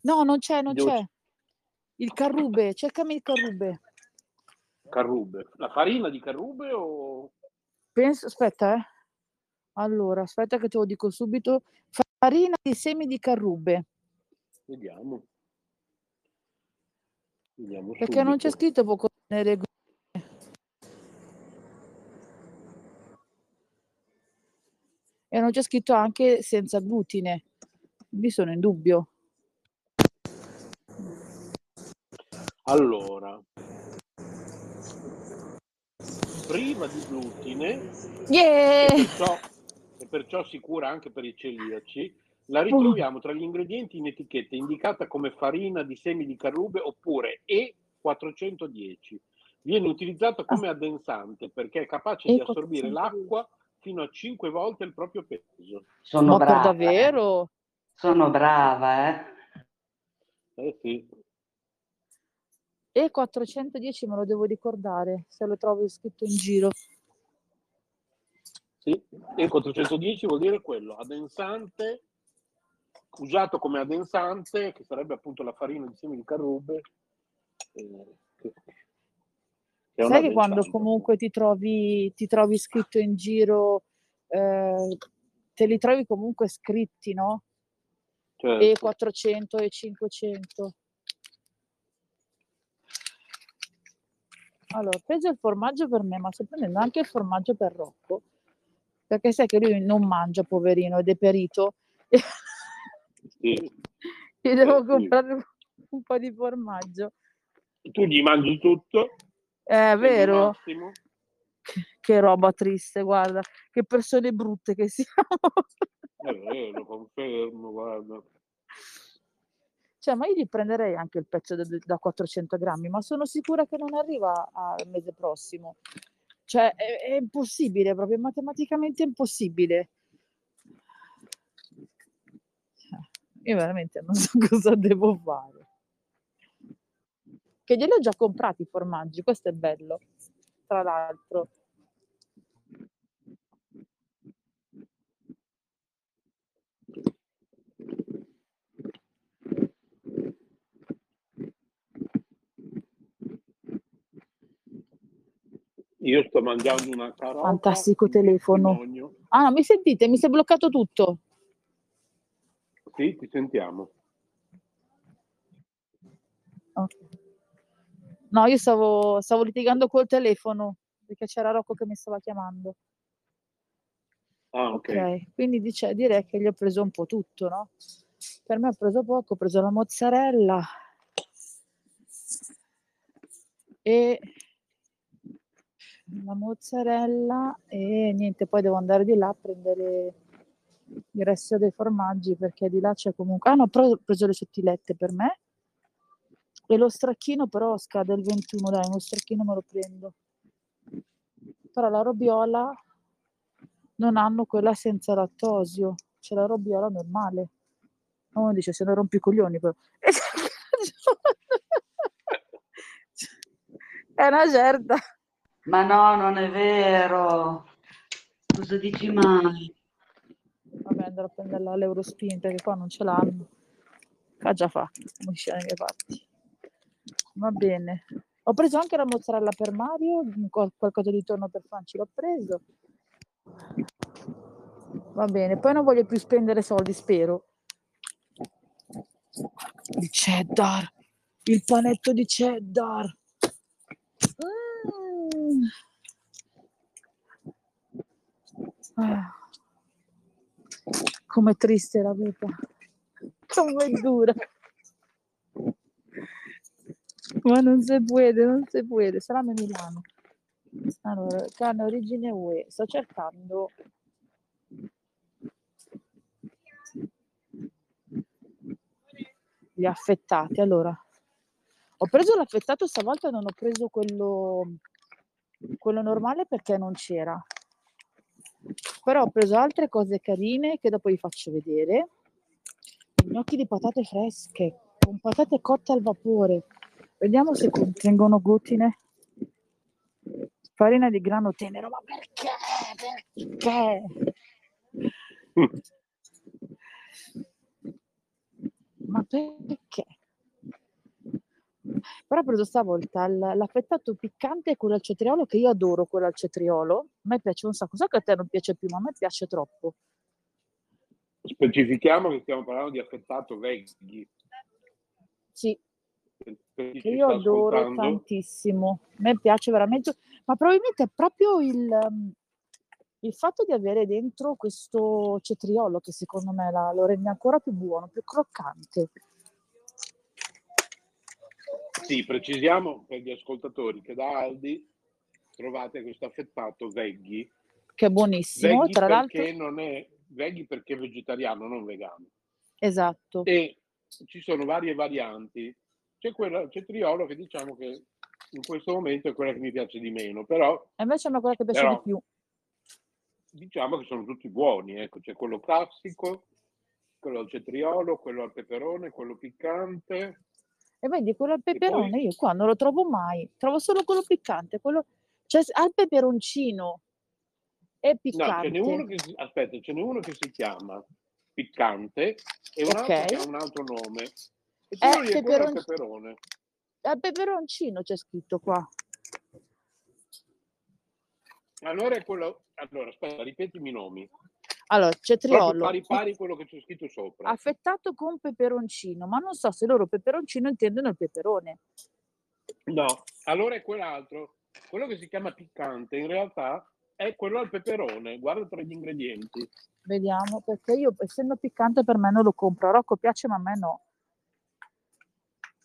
No, non c'è. Il carrube, cercami il carrube. Carrube, la farina di carrube o? Penso, aspetta Allora, aspetta che te lo dico subito. Farina di semi di carrube. Vediamo. Perché subito. Non c'è scritto può contenere glutine. E non c'è scritto anche senza glutine. Mi sono in dubbio. Allora, priva di glutine, e perciò sicura anche per i celiaci. La ritroviamo tra gli ingredienti in etichetta indicata come farina di semi di carrube oppure E410. Viene utilizzata come addensante perché è capace di assorbire l'acqua fino a 5 volte il proprio peso. Sono brava. Davvero? Sono brava, sì. E410 me lo devo ricordare, se lo trovo scritto in giro. Sì, E410 vuol dire quello, addensante... usato come addensante, che sarebbe appunto la farina di semi di carrube. Sai che quando comunque ti trovi scritto in giro, te li trovi comunque scritti, no? Certo. E 400 e 500. Allora, ho preso il formaggio per me, ma sto prendendo anche il formaggio per Rocco. perché sai che lui non mangia, poverino, è deperito, sì. Gli devo comprare un po' di formaggio. Tu gli mangi tutto? È vero. Che roba triste, guarda, che persone brutte che siamo. Lo confermo, guarda. Cioè, ma io gli prenderei anche il pezzo da 400 grammi, ma sono sicura che non arriva al mese prossimo. Cioè, è impossibile, proprio matematicamente impossibile. Io veramente non so cosa devo fare. Che glieli ho già comprati i formaggi, questo è bello, tra l'altro. Io sto mangiando una carota. Fantastico telefono. Ah, mi sentite? Mi si è bloccato tutto. Sì, ti sentiamo. Okay. No, io stavo litigando col telefono perché c'era Rocco che mi stava chiamando. Ah, ok. Quindi direi che gli ho preso un po' tutto, no? Per me ho preso poco, ho preso la mozzarella e... niente, poi devo andare di là a prendere il resto dei formaggi perché di là c'è comunque... Ah no, però ho preso le sottilette per me e lo stracchino però scade il 21, dai, uno stracchino me lo prendo. Però la robiola non hanno quella senza lattosio, c'è la robiola normale. Uno dice, se non rompi i coglioni però... È una certa... Ma no, non è vero. Cosa dici mai? Vabbè, andrò a prenderla all'Eurospin perché qua non ce l'hanno. L'ha già fatta, non c'è dalle mie parti. Va bene. Ho preso anche la mozzarella per Mario, qualcosa di torno per Franci l'ho preso. Va bene, poi non voglio più spendere soldi, spero. Il cheddar, il panetto di cheddar. Ah, com'è triste la vita, com'è dura, ma non si può, sarà a Milano. Allora, carne origine UE, sto cercando gli affettati. Allora, ho preso l'affettato stavolta, non ho preso quello normale perché non c'era. Però ho preso altre cose carine che dopo vi faccio vedere. Gnocchi di patate fresche con patate cotte al vapore, vediamo se contengono glutine. Farina di grano tenero, ma perché? Ma perché? Però ho preso stavolta l'affettato piccante con al cetriolo, che io adoro quello al cetriolo, a me piace un sacco, so che a te non piace più, ma a me piace troppo. Specifichiamo che stiamo parlando di affettato veggie. Sì, che io adoro tantissimo, a me piace veramente, ma probabilmente è proprio il fatto di avere dentro questo cetriolo che secondo me lo rende ancora più buono, più croccante. Sì, precisiamo per gli ascoltatori che da Aldi trovate questo affettato veggie. Che è buonissimo, veggie, tra l'altro. Veggie perché è vegetariano, non vegano. Esatto. E ci sono varie varianti. C'è triolo che diciamo che in questo momento è quella che mi piace di meno, però... E invece è quella che piace di più. Diciamo che sono tutti buoni, ecco. C'è quello classico, quello al cetriolo, quello al peperone, quello piccante... E vedi, quello al peperone io qua non lo trovo mai, trovo solo quello piccante, cioè al peperoncino è piccante. No, ce n'è uno che si chiama piccante e un altro che ha un altro nome. E poi è quello al peperone. Al peperoncino c'è scritto qua. Allora è quello... Allora, aspetta, ripetimi i nomi. Allora, cetriolo, pari quello che c'è scritto sopra. Affettato con peperoncino, ma non so se loro peperoncino intendono il peperone. No, allora è quell'altro. Quello che si chiama piccante in realtà è quello al peperone, guarda tra gli ingredienti. Vediamo, perché io, essendo piccante, per me non lo compro. A Rocco piace, ma a me no.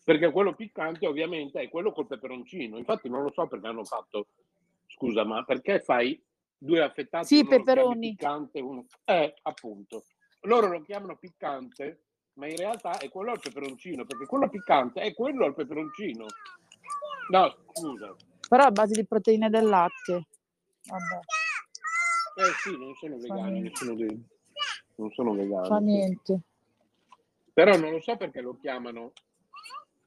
Perché quello piccante ovviamente è quello col peperoncino. Infatti non lo so perché hanno fatto, scusa, ma perché fai due affettati? Sì, peperoni. Piccante, uno... appunto. Loro lo chiamano piccante, ma in realtà è quello al peperoncino, perché quello piccante è quello al peperoncino. No, scusa. Però a base di proteine del latte. Vabbè. Sì, non sono vegani, non sono vegani. Fa niente. Però non lo so perché lo chiamano.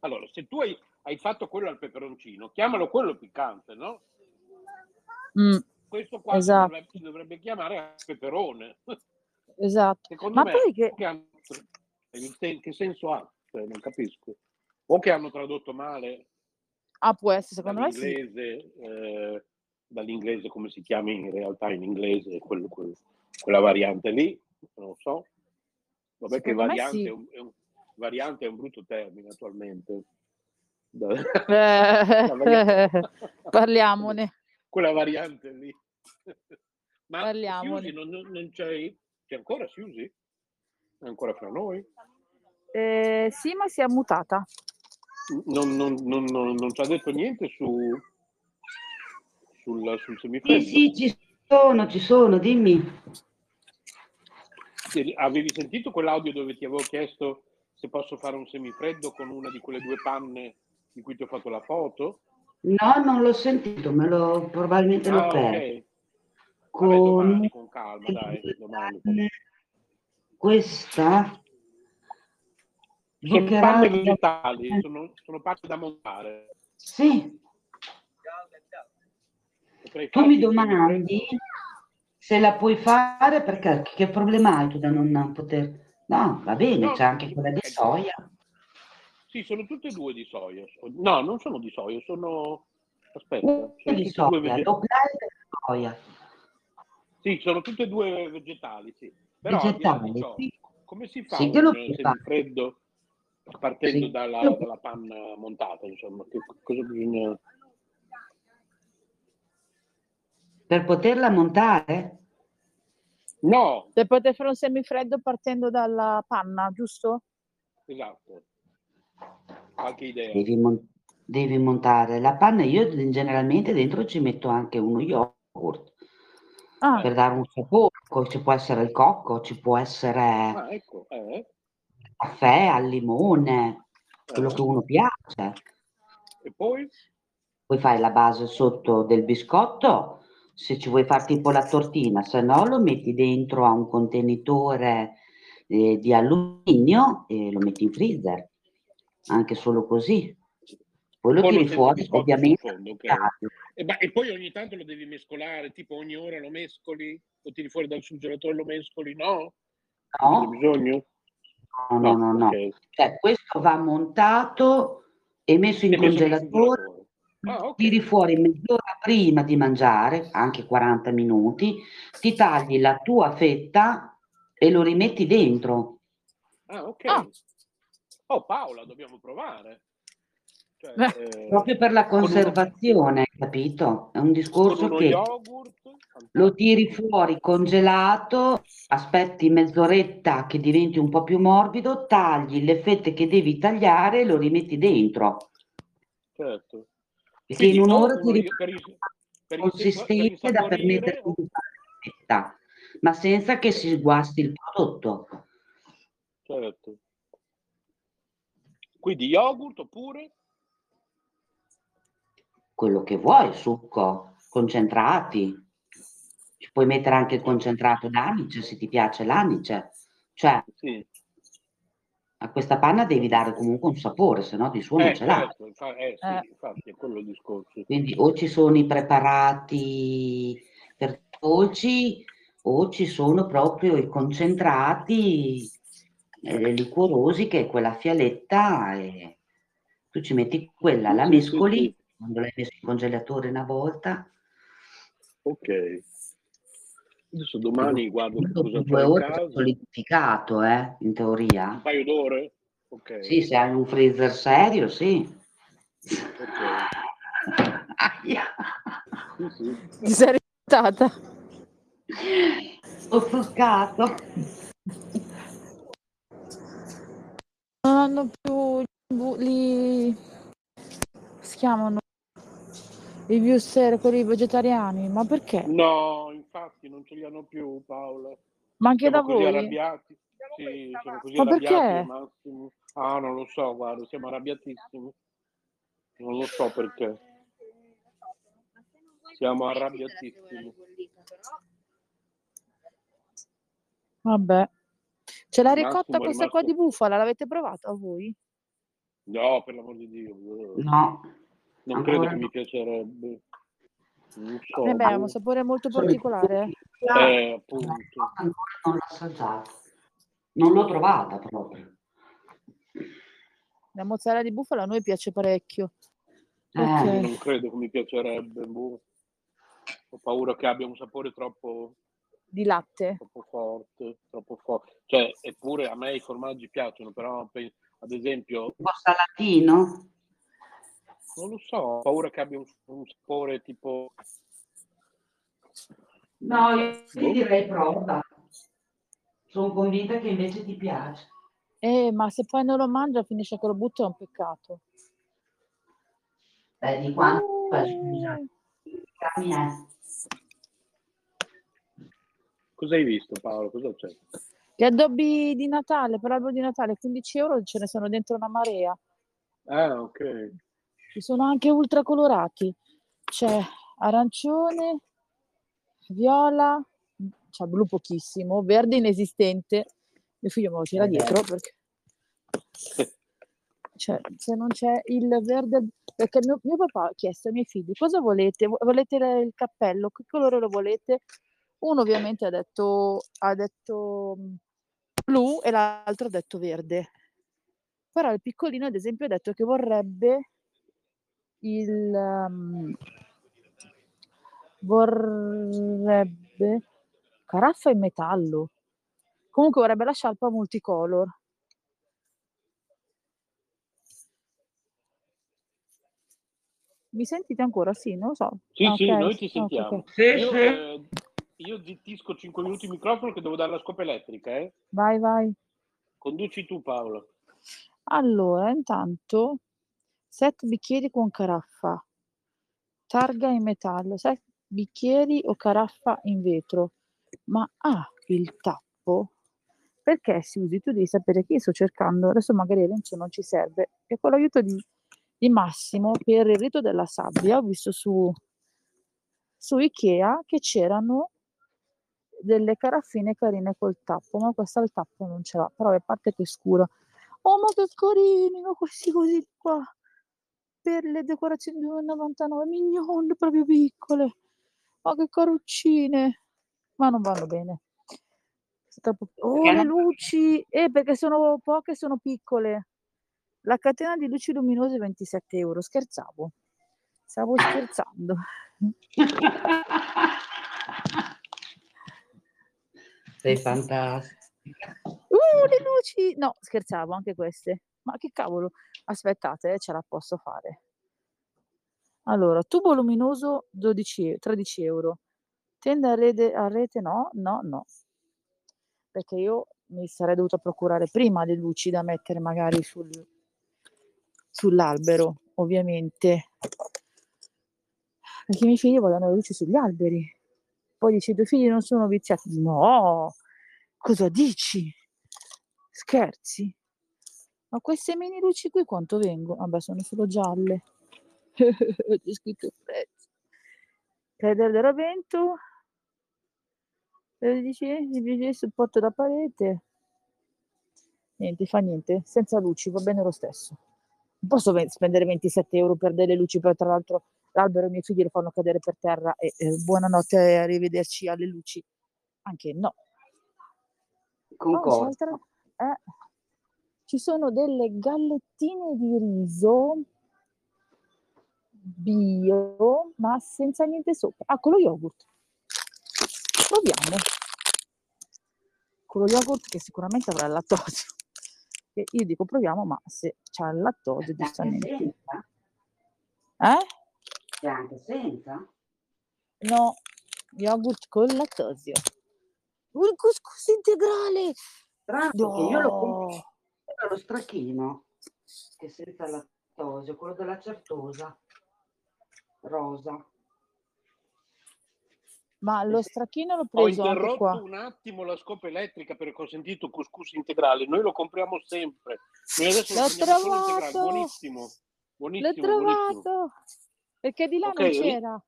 Allora, se tu hai fatto quello al peperoncino, chiamalo quello piccante, no? Mm, questo qua esatto. dovrebbe chiamare peperone. Esatto. Secondo ma me, poi che senso ha? Non capisco. O che hanno tradotto male. Ah, può essere, secondo me sì. Dall'inglese, come si chiama in realtà in inglese, quella variante lì, non lo so. Vabbè, secondo che variante, sì. Variante è un brutto termine attualmente. Parliamone. Quella variante lì. Ma parliamone. Non c'è ancora, si usi? È ancora fra noi? Sì, ma si è mutata. Non ci ha detto niente sul semifreddo. Sì, ci sono, dimmi. Avevi sentito quell'audio dove ti avevo chiesto se posso fare un semifreddo con una di quelle due panne di cui ti ho fatto la foto? No, non l'ho sentito, probabilmente l'ho perso. Okay. Con calma, dai, domani. Questa? Sono panne vegetali, sono panne da montare. Sì. Tu mi domandi se la puoi fare, perché che problema hai tu da non poter... No, va bene, no, c'è anche quella di soia. Sì, sono tutte e due di soia. No, non sono di soia, sono... Aspetta. Sono di soia, due soia. Sì, sono tutte e due vegetali, sì. Però vegetali, so, sì. Come si fa sì, un semifreddo partendo sì, dalla panna montata, insomma? Che cosa bisogna... Per poterla montare? No. Per poter fare un semifreddo partendo dalla panna, giusto? Esatto. Qualche idea. Devi montare la panna. Io generalmente dentro ci metto anche uno yogurt per dare un sapore. Ci può essere il cocco, ci può essere caffè al limone, quello che uno piace. E poi? Poi fai la base sotto del biscotto. Se ci vuoi fare tipo la tortina, se no lo metti dentro a un contenitore di alluminio e lo metti in freezer, anche solo così. Poi lo tiri fuori, ovviamente. Fondo, okay. E poi ogni tanto lo devi mescolare, tipo ogni ora lo mescoli, lo tiri fuori dal surgelatore e lo mescoli, no? No. Non c'è bisogno? No. Okay. Cioè, questo va montato e messo in congelatore. Okay. Tiri fuori mezz'ora prima di mangiare, anche 40 minuti, ti tagli la tua fetta e lo rimetti dentro. Oh Paola, dobbiamo provare. Cioè, proprio per la conservazione, capito? È un discorso che yogurt, lo tiri fuori congelato, aspetti mezz'oretta che diventi un po' più morbido, tagli le fette che devi tagliare e lo rimetti dentro. Certo. Perché quindi in un'ora ti consistente da permettere di fare la fetta, ma senza che si sguasti il prodotto. Certo. Quindi yogurt oppure? Quello che vuoi, succo, concentrati. Ci puoi mettere anche il concentrato d'anice, se ti piace l'anice. Cioè, sì. A questa panna devi dare comunque un sapore, se no di suo non ce l'ha. Sì, infatti è quello il discorso. Quindi o ci sono i preparati per dolci o ci sono proprio i concentrati liquorosi, che è quella fialetta, e tu ci metti quella, la mescoli, sì. Quando l'hai messo in congelatore una volta. Ok. Adesso domani guardo che cosa c'è in casa. Solidificato, in teoria. Un paio d'ore? Okay. Sì, se hai un freezer serio, sì. Okay. Aia. Sì. Stata offuscato. Non hanno più li si chiamano i viewser, quelli vegetariani, ma perché? No, infatti non ce li hanno più, Paolo. Ma anche siamo da voi? Arrabbiati. Sì, siamo così ma arrabbiati, perché? Ah, non lo so, guarda, siamo arrabbiatissimi. Non lo so perché. Siamo arrabbiatissimi. Vabbè. C'è la ricotta questa qua di bufala, l'avete provata voi? No, per l'amor di Dio. No. Non credo che mi piacerebbe. Non so. Vabbè, ha un sapore molto particolare. Appunto. Ancora non l'ho assaggiata. Non l'ho trovata proprio. La mozzarella di bufala a noi piace parecchio. Okay. Non credo che mi piacerebbe. Boh. Ho paura che abbia un sapore troppo di latte, troppo forte. Cioè, eppure a me i formaggi piacciono, però ad esempio un po' salatino. Non lo so, ho paura che abbia un sapore tipo. No, io ti direi prova. Sono convinta che invece ti piace. Ma se poi non lo mangia finisce che lo butto, è un peccato. Beh, di quanto cosa hai visto, Paolo? Cosa c'è? Gli addobbi di Natale, per l'albero di Natale, 15 euro, ce ne sono dentro una marea. Ah, ok. Ci sono anche ultra colorati. C'è arancione, viola, cioè blu pochissimo, verde inesistente. Mio figlio me lo tira dietro perché... Cioè, se non c'è il verde, perché mio papà ha chiesto ai miei figli cosa volete il cappello, che colore lo volete. Uno ovviamente ha detto blu e l'altro ha detto verde, però il piccolino ad esempio ha detto che vorrebbe caraffa in metallo, comunque vorrebbe la sciarpa multicolor. Mi sentite ancora? Sì, non lo so. Sì, ah, sì, okay. Noi ti sentiamo. Okay. Sì, io, sì. Io zittisco 5 minuti il microfono che devo dare la scopa elettrica. Vai. Conduci tu, Paolo. Allora, intanto, 7 bicchieri con caraffa, targa in metallo, 7 bicchieri o caraffa in vetro. Ma il tappo? Perché si usi? Tu devi sapere che io sto cercando, adesso magari Renzo non ci serve, e con l'aiuto di Massimo per il rito della sabbia ho visto su Ikea che c'erano delle caraffine carine col tappo, ma questa il tappo non ce l'ha, però a parte che è scura. Oh, ma che scorini, ma questi così qua per le decorazioni €2,99, mignon, proprio piccole, ma che caruccine, ma non vanno bene. Le luci, perché sono poche, sono piccole. La catena di luci luminose €27, scherzavo. Stavo scherzando. Sei fantastica. Le luci! No, scherzavo, anche queste. Ma che cavolo? Aspettate, ce la posso fare. Allora, tubo luminoso €13. Tenda a rete no. Perché io mi sarei dovuta procurare prima le luci da mettere magari sull'albero, ovviamente, perché i miei figli vogliono le luci sugli alberi. Poi dici, i tuoi figli non sono viziati? No, cosa dici? Scherzi? Ma queste mini luci qui quanto vengono? Vabbè, sono solo gialle. C'è scritto il prezzo. Credere dell'avvento, supporto da parete. Niente, fa niente, senza luci, va bene lo stesso. Posso spendere €27 per delle luci, poi tra l'altro l'albero i miei figli lo fanno cadere per terra e buonanotte e arrivederci alle luci. Anche no. Concordo. Ci sono delle gallettine di riso bio, ma senza niente sopra. Con lo yogurt. Proviamo. Con lo yogurt che sicuramente avrà il lattosio. Io dico proviamo, ma se c'ha il lattosio giustamente. Senza? C'è anche senza? No, yogurt con lattosio. Un couscous integrale! Bravo, no. Io lo compro lo stracchino, che è senza lattosio, quello della Certosa, rosa. Ma lo stracchino l'ho preso qua. Ho interrotto qua un attimo la scopa elettrica perché ho sentito couscous integrale. Noi lo compriamo sempre. Noi adesso l'ho trovato. Buonissimo. Buonissimo. L'ho trovato. Buonissimo. Perché di là okay, non c'era.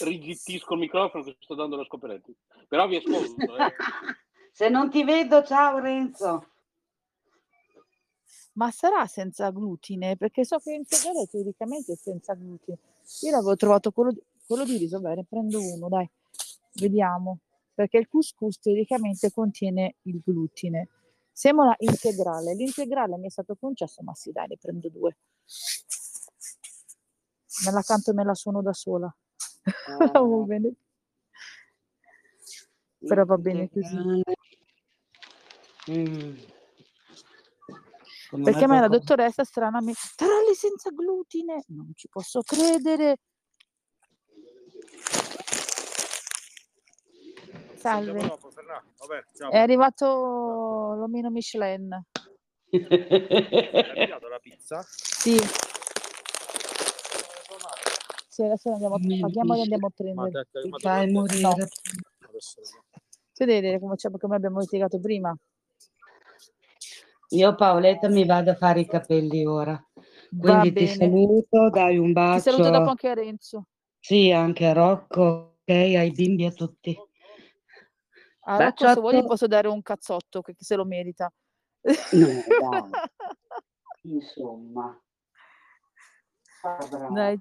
Rigittisco il microfono che sto dando la scopa elettrica. Però vi ascolto. Se non ti vedo, ciao Renzo. Ma sarà senza glutine? Perché so che integrale teoricamente è senza glutine. Io l'avevo trovato quello di riso, bene, prendo uno, dai. Vediamo, perché il couscous teoricamente contiene il glutine. Semola integrale, l'integrale mi è stato concesso, ma sì, dai, ne prendo due. Me la canto, me la sono da sola. Va bene. Però va bene così. Perché a me la dottoressa strana mi taralli senza glutine, non ci posso credere. Salve. Dopo, vabbè, ciao. È arrivato l'omino Michelin. È arrivata la pizza? Sì. Sì, adesso andiamo, paghiamo e andiamo a prendere. Dai, morire. Sì, vedete come abbiamo litigato prima. Io Paoletta mi vado a fare i capelli ora. Quindi ti saluto, dai un bacio. Ti saluto dopo anche a Renzo. Sì, anche a Rocco, ok, ai bimbi, a tutti. A Rocco, se vuoi posso dare un cazzotto che se lo merita. No, insomma. Dai.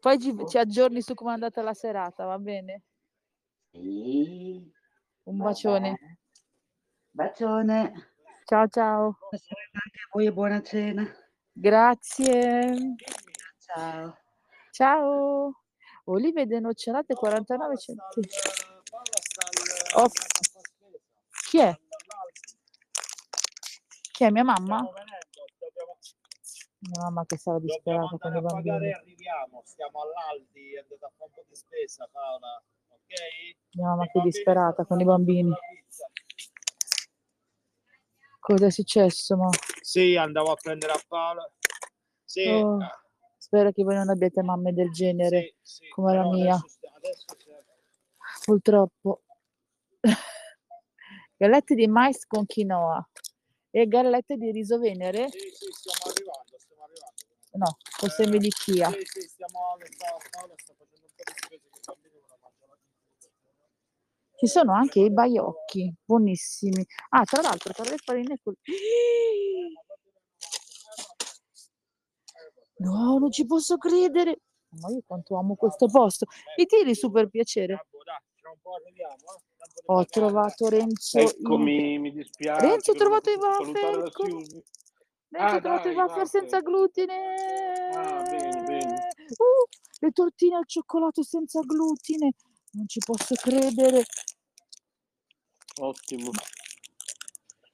Poi ci aggiorni su come è andata la serata, va bene? Sì. Un bacione. Bacione. Ciao ciao. Buonasera anche a voi e buona cena. Grazie. Ciao. Ciao. Olive de nocciolate 49 centesimi. Oh. Chi è? Chi è mia mamma? Mia mamma che sarà disperata quando va a pagare, arriviamo, stiamo all'Aldi, è andata a pompa di spesa, Paola, ok? Mia mamma che è disperata con i bambini. Cosa è successo, ma? Sì, andavo a prendere a Paola. Sì. Oh, spero che voi non abbiate mamme del genere, sì, come la mia. Adesso purtroppo. Gallette di mais con quinoa e gallette di riso venere. Sì, stiamo arrivando. No, forse mi di chia. Sì, stiamo alla sta facendo un po' di spese che bambini non mangiano. Ci sono anche i baiocchi, buonissimi. Ah, tra l'altro, tra le farine no, non ci posso credere. Ma io quanto amo questo posto. Li tiri su per piacere. Ho trovato Renzo. Eccomi, mi dispiace. Renzo ha trovato i wafer. Renzo ha trovato i wafer senza glutine. Ah, bene. Le tortine al cioccolato senza glutine. Non ci posso credere. Ottimo.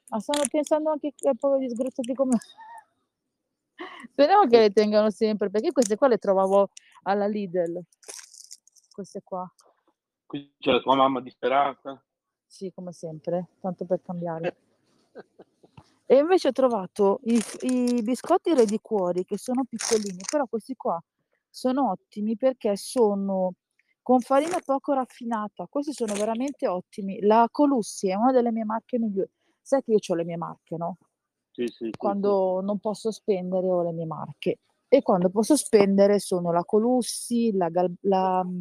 Ma stanno pensando anche ai poveri disgraziati come. Speriamo che le tengano sempre, perché queste qua le trovavo alla Lidl. Queste qua. Qui c'è la tua mamma disperata. Sì, come sempre, tanto per cambiare. E invece ho trovato i biscotti re di cuori, che sono piccolini, però questi qua sono ottimi perché sono con farina poco raffinata. Questi sono veramente ottimi. La Colussi è una delle mie marche migliori. Sai che io ho le mie marche, no? Sì, quando non posso spendere ho le mie marche. E quando posso spendere sono la Colussi, no,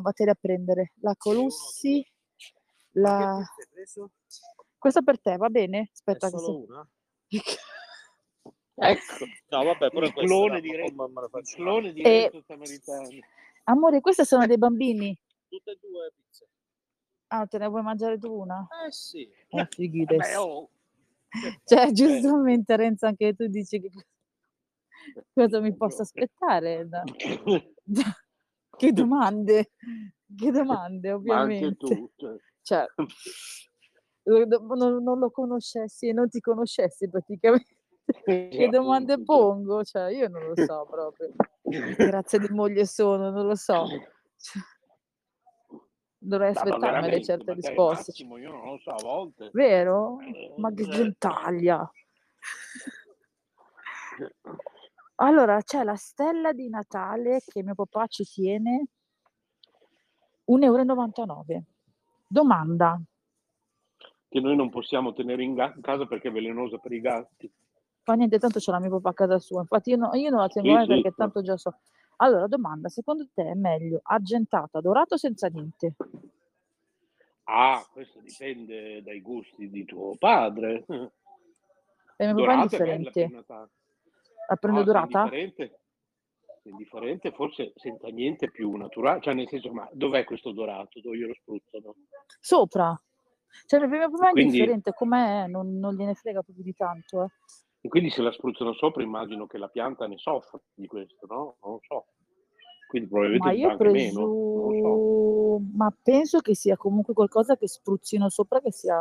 vattene a prendere. La Colussi. La... Questa per te, va bene? Aspetta. È solo una? Ecco. No, vabbè, però il clone di Renzo. Clone di Renzo sta meritando. Amore, queste sono dei bambini? Tutte e due pizze. Ah, te ne vuoi mangiare tu una? Sì. Beh, cioè, giustamente, Renzo, anche tu dici che cosa mi posso aspettare? Che domande, ovviamente. Anche tu, cioè. Non lo conoscessi e non ti conoscessi praticamente. Che domande pongo? Cioè, io non lo so proprio. Grazie di moglie sono, non lo so. Dovrei aspettarmi le certe risposte. Massimo, io non lo so, a volte. Vero? Ma che gentaglia. Allora, c'è la stella di Natale che mio papà ci tiene, €1,99. Domanda. Che noi non possiamo tenere in casa perché è velenosa per i gatti. Fa niente, tanto ce l'ha mio papà a casa sua. Infatti io non la tengo mai perché tanto già so. Allora, domanda, secondo te è meglio argentata, dorata o senza niente? Ah, questo dipende dai gusti di tuo padre. E mio papà è differente. La prendo dorata? Indifferente, forse senza niente più naturale, cioè nel senso, ma dov'è questo dorato? Dove io lo spruzzo? No? Sopra. Cioè il primo problema è indifferente, com'è, non gliene frega più di tanto. E quindi se la spruzzano sopra immagino che la pianta ne soffra di questo, no? Non lo so. Quindi probabilmente meno. Non lo so. Ma penso che sia comunque qualcosa che spruzzino sopra, che sia...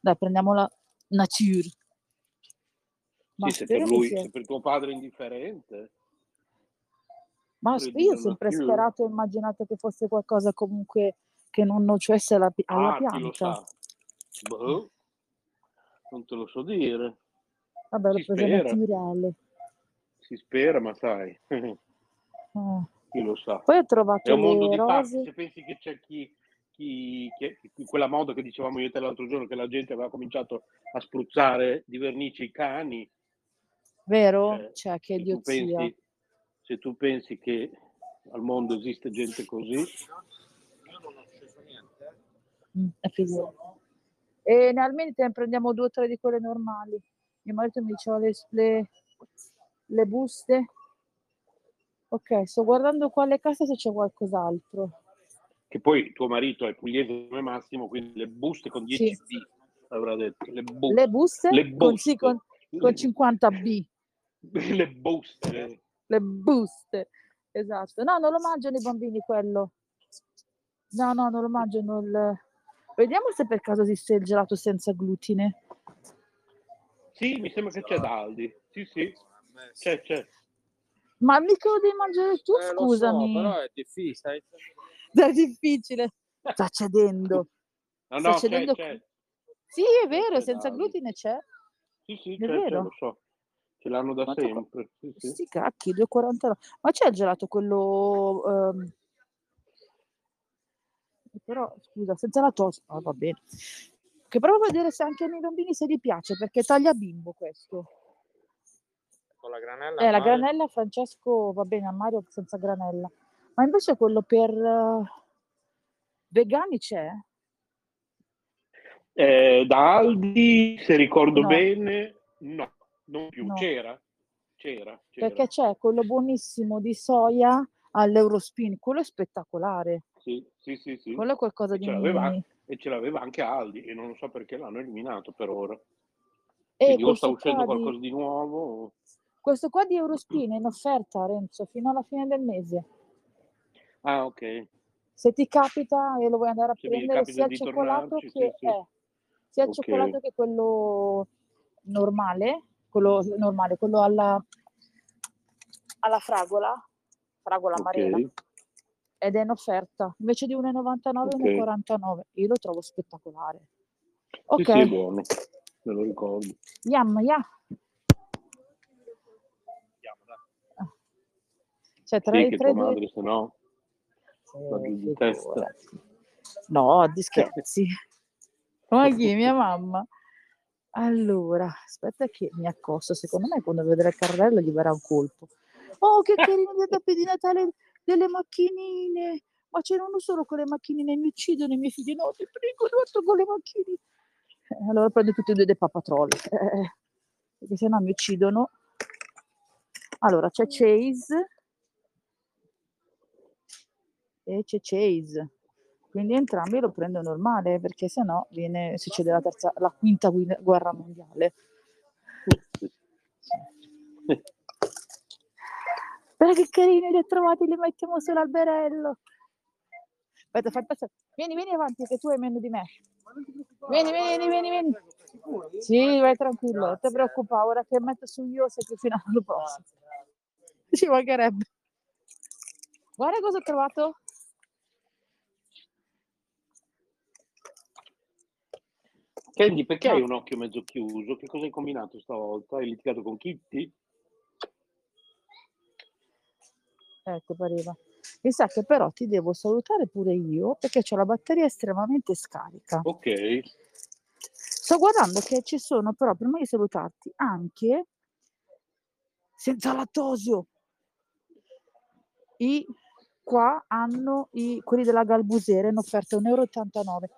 Dai, prendiamola nature. Ma sì, se per lui, se per tuo padre è indifferente. Ma io ho sempre sperato e immaginato che fosse qualcosa comunque che non nocesse alla pianta. Boh, non te lo so dire. Vabbè, l'ho presa naturale. Si spera, ma sai. Chi lo sa. Poi ho trovato è un mondo di pazzi. Se pensi che c'è chi quella moda che dicevamo io e te l'altro giorno, che la gente aveva cominciato a spruzzare di vernice i cani. Vero? Cioè, che idiozia. Se tu pensi che al mondo esiste gente così, io non ho sceso niente. E almeno ne prendiamo 2 o 3 di quelle normali. Mio marito mi diceva le buste. Ok, sto guardando qua le casse se c'è qualcos'altro. Che poi tuo marito è pugliese come Massimo, quindi le buste con 10 sì. B, avrà detto. Le buste. Con 50 B. Le buste. Le buste, esatto. No, non lo mangiano i bambini quello. No, non lo mangiano. Vediamo se per caso esiste il gelato senza glutine. Sì, mi sembra che c'è da Aldi. Sì, c'è. Ma mica lo devi mangiare tu, scusami. No, so, però è difficile. È difficile. Sta cedendo. No, c'è. Sì, è vero, c'è senza glutine c'è. Sì, è vero. C'è, lo so. Ce l'hanno da sempre. Sì, cacchi, €2,49. Ma c'è il gelato quello... Però, scusa, senza la tosse. Ah, va bene. Che provo a vedere se anche ai miei bambini se gli piace, perché taglia bimbo questo. Con la granella? La granella, Francesco, va bene, a Mario senza granella. Ma invece quello per vegani c'è? Da Aldi, se ricordo bene, no. Non più, no. C'era. Perché c'è quello buonissimo di soia all'Eurospin, quello è spettacolare. Sì. Quello è qualcosa di buono. E ce l'aveva anche Aldi, e non so perché l'hanno eliminato per ora. Quindi io sta uscendo qualcosa di nuovo. Questo qua di Eurospin è in offerta, Renzo, fino alla fine del mese. Ah, ok. Se ti capita e lo vuoi andare a prendere, sia il cioccolato che quello normale. Quello alla fragola amarena, ed è in offerta invece di €1,99 €1,49. Io lo trovo spettacolare. Ok, sì, è buono, me lo ricordo. Cioè tra i tre madre, se no di testa. No, discherzi. Ma chi? Mia mamma. Allora, aspetta che mi accosto. Secondo me quando vedrà il carrello gli verrà un colpo. Oh, che carino gli attappi di Natale delle macchinine. Ma ce n'è uno solo con le macchinine, mi uccidono i miei figli. No, ti prego, non con le macchinine. Allora prendo tutti e 2 dei Paw Patrol. Perché se no mi uccidono. Allora, c'è Chase. E c'è Chase. Quindi entrambi lo prendo normale, perché sennò succede la quinta guerra mondiale. Però che carini li ho trovati, li mettiamo sull'alberello. Aspetta, fai passare. Vieni avanti, che tu hai meno di me. Vieni. Sì, vai tranquillo, non ti preoccupare, ora che metto su io se più fino all'anno prossimo. Ci mancherebbe. Guarda cosa ho trovato. Candy, perché hai un occhio mezzo chiuso? Che cosa hai combinato stavolta? Hai litigato con Kitty? Ecco, pareva. Mi sa che però ti devo salutare pure io, perché c'ho la batteria estremamente scarica. Ok. Sto guardando che ci sono, però prima di salutarti, anche senza lattosio. I qua hanno quelli della Galbusera in offerta €1,89.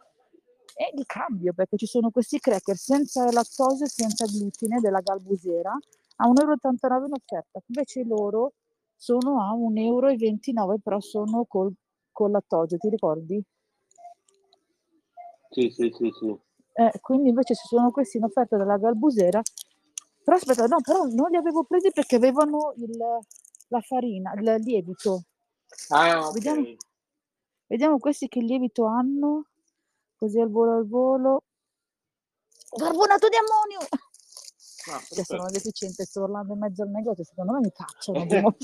E li cambio, perché ci sono questi cracker senza lattosio e senza glutine della Galbusera a €1,89 in offerta. Invece loro sono a €1,29, però sono col lattosio, ti ricordi? Sì. Quindi invece ci sono questi in offerta dalla Galbusera, però aspetta, no, però non li avevo presi perché avevano la farina, il lievito. Ah, okay. Vediamo questi che lievito hanno, così al volo. Carbonato di ammonio! Ah, adesso sono deficiente, sto urlando in mezzo al negozio, secondo me mi cacciano.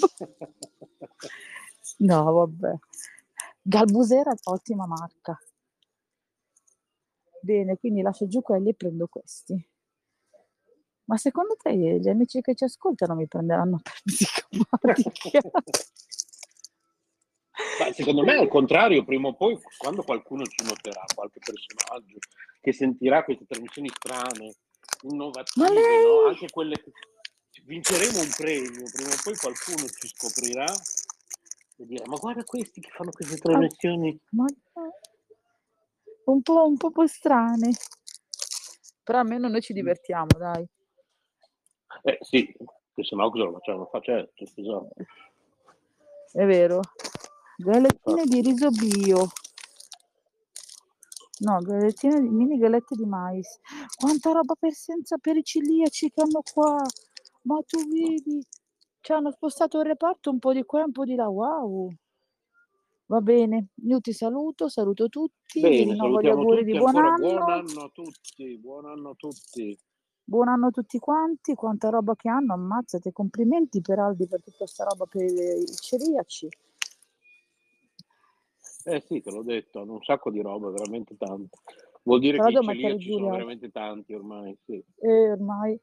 No, vabbè. Galbusera, ottima marca. Bene, quindi lascio giù quelli e prendo questi. Ma secondo te gli amici che ci ascoltano mi prenderanno per psicopatica? Ma secondo me è al contrario, prima o poi, quando qualcuno ci noterà, qualche personaggio che sentirà queste trasmissioni strane, innovative, no? Anche quelle che vinceremo un premio, prima o poi qualcuno ci scoprirà e dirà: ma guarda questi che fanno queste trasmissioni. Un po' strane, però almeno noi ci divertiamo, dai. Sì, che se no cosa lo facciamo? Certo, esatto. È vero. Gallettine di riso bio. No, mini gallette di mais. Quanta roba per i celiaci che hanno qua. Ma tu vedi, ci hanno spostato il reparto un po' di qua e un po' di là. Wow. Va bene, io ti saluto tutti, vi rinnovo gli auguri di buon anno. Buon anno a tutti. Buon anno a tutti quanti, quanta roba che hanno, ammazzate, complimenti per Aldi per tutta questa roba per i celiaci. Sì, te l'ho detto, hanno un sacco di roba, veramente tanto. Vuol dire che i celiaci sono veramente tanti ormai, sì. Ormai.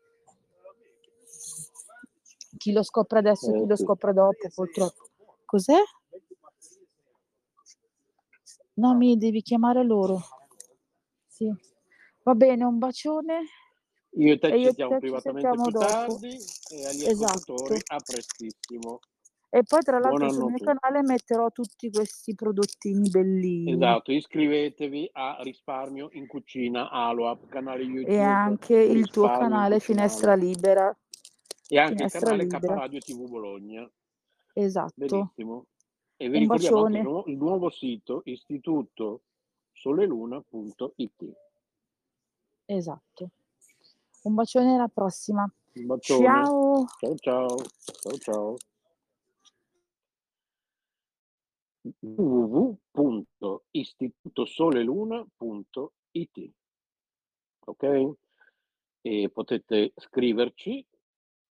Chi lo scopre adesso, chi lo scopre dopo, purtroppo. Cos'è? No, mi devi chiamare loro. Sì. Va bene, un bacione. Io e te ci sentiamo privatamente più tardi e agli ascoltatori a prestissimo. E poi tra l'altro sul mio canale metterò tutti questi prodottini bellini. Esatto, iscrivetevi a Risparmio in Cucina Aloap, canale YouTube. E anche il tuo canale Finestra Libera. E anche il canale Caparadio TV Bologna. Esatto. Benissimo. E vi ricordiamo anche il nuovo sito istitutosoleluna.it. Esatto. Un bacione, alla prossima. Un bacione. Ciao. Ciao. www.istitutosoleluna.it. Ok? E potete scriverci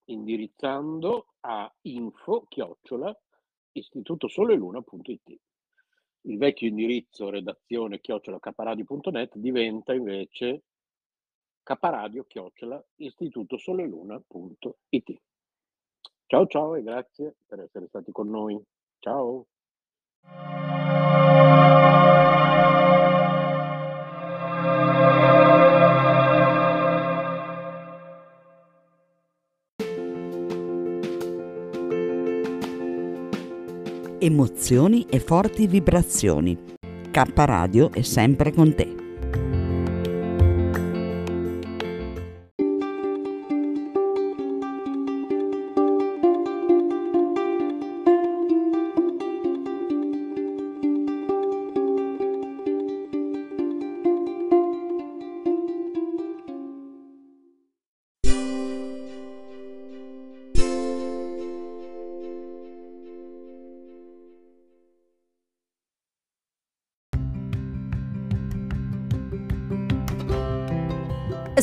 indirizzando a info@istitutosoleluna.it. Il vecchio indirizzo redazione@caparadio.net diventa invece caparadio@istitutosoleluna.it. Ciao e grazie per essere stati con noi. Ciao. Emozioni e forti vibrazioni. Kappa Radio è sempre con te.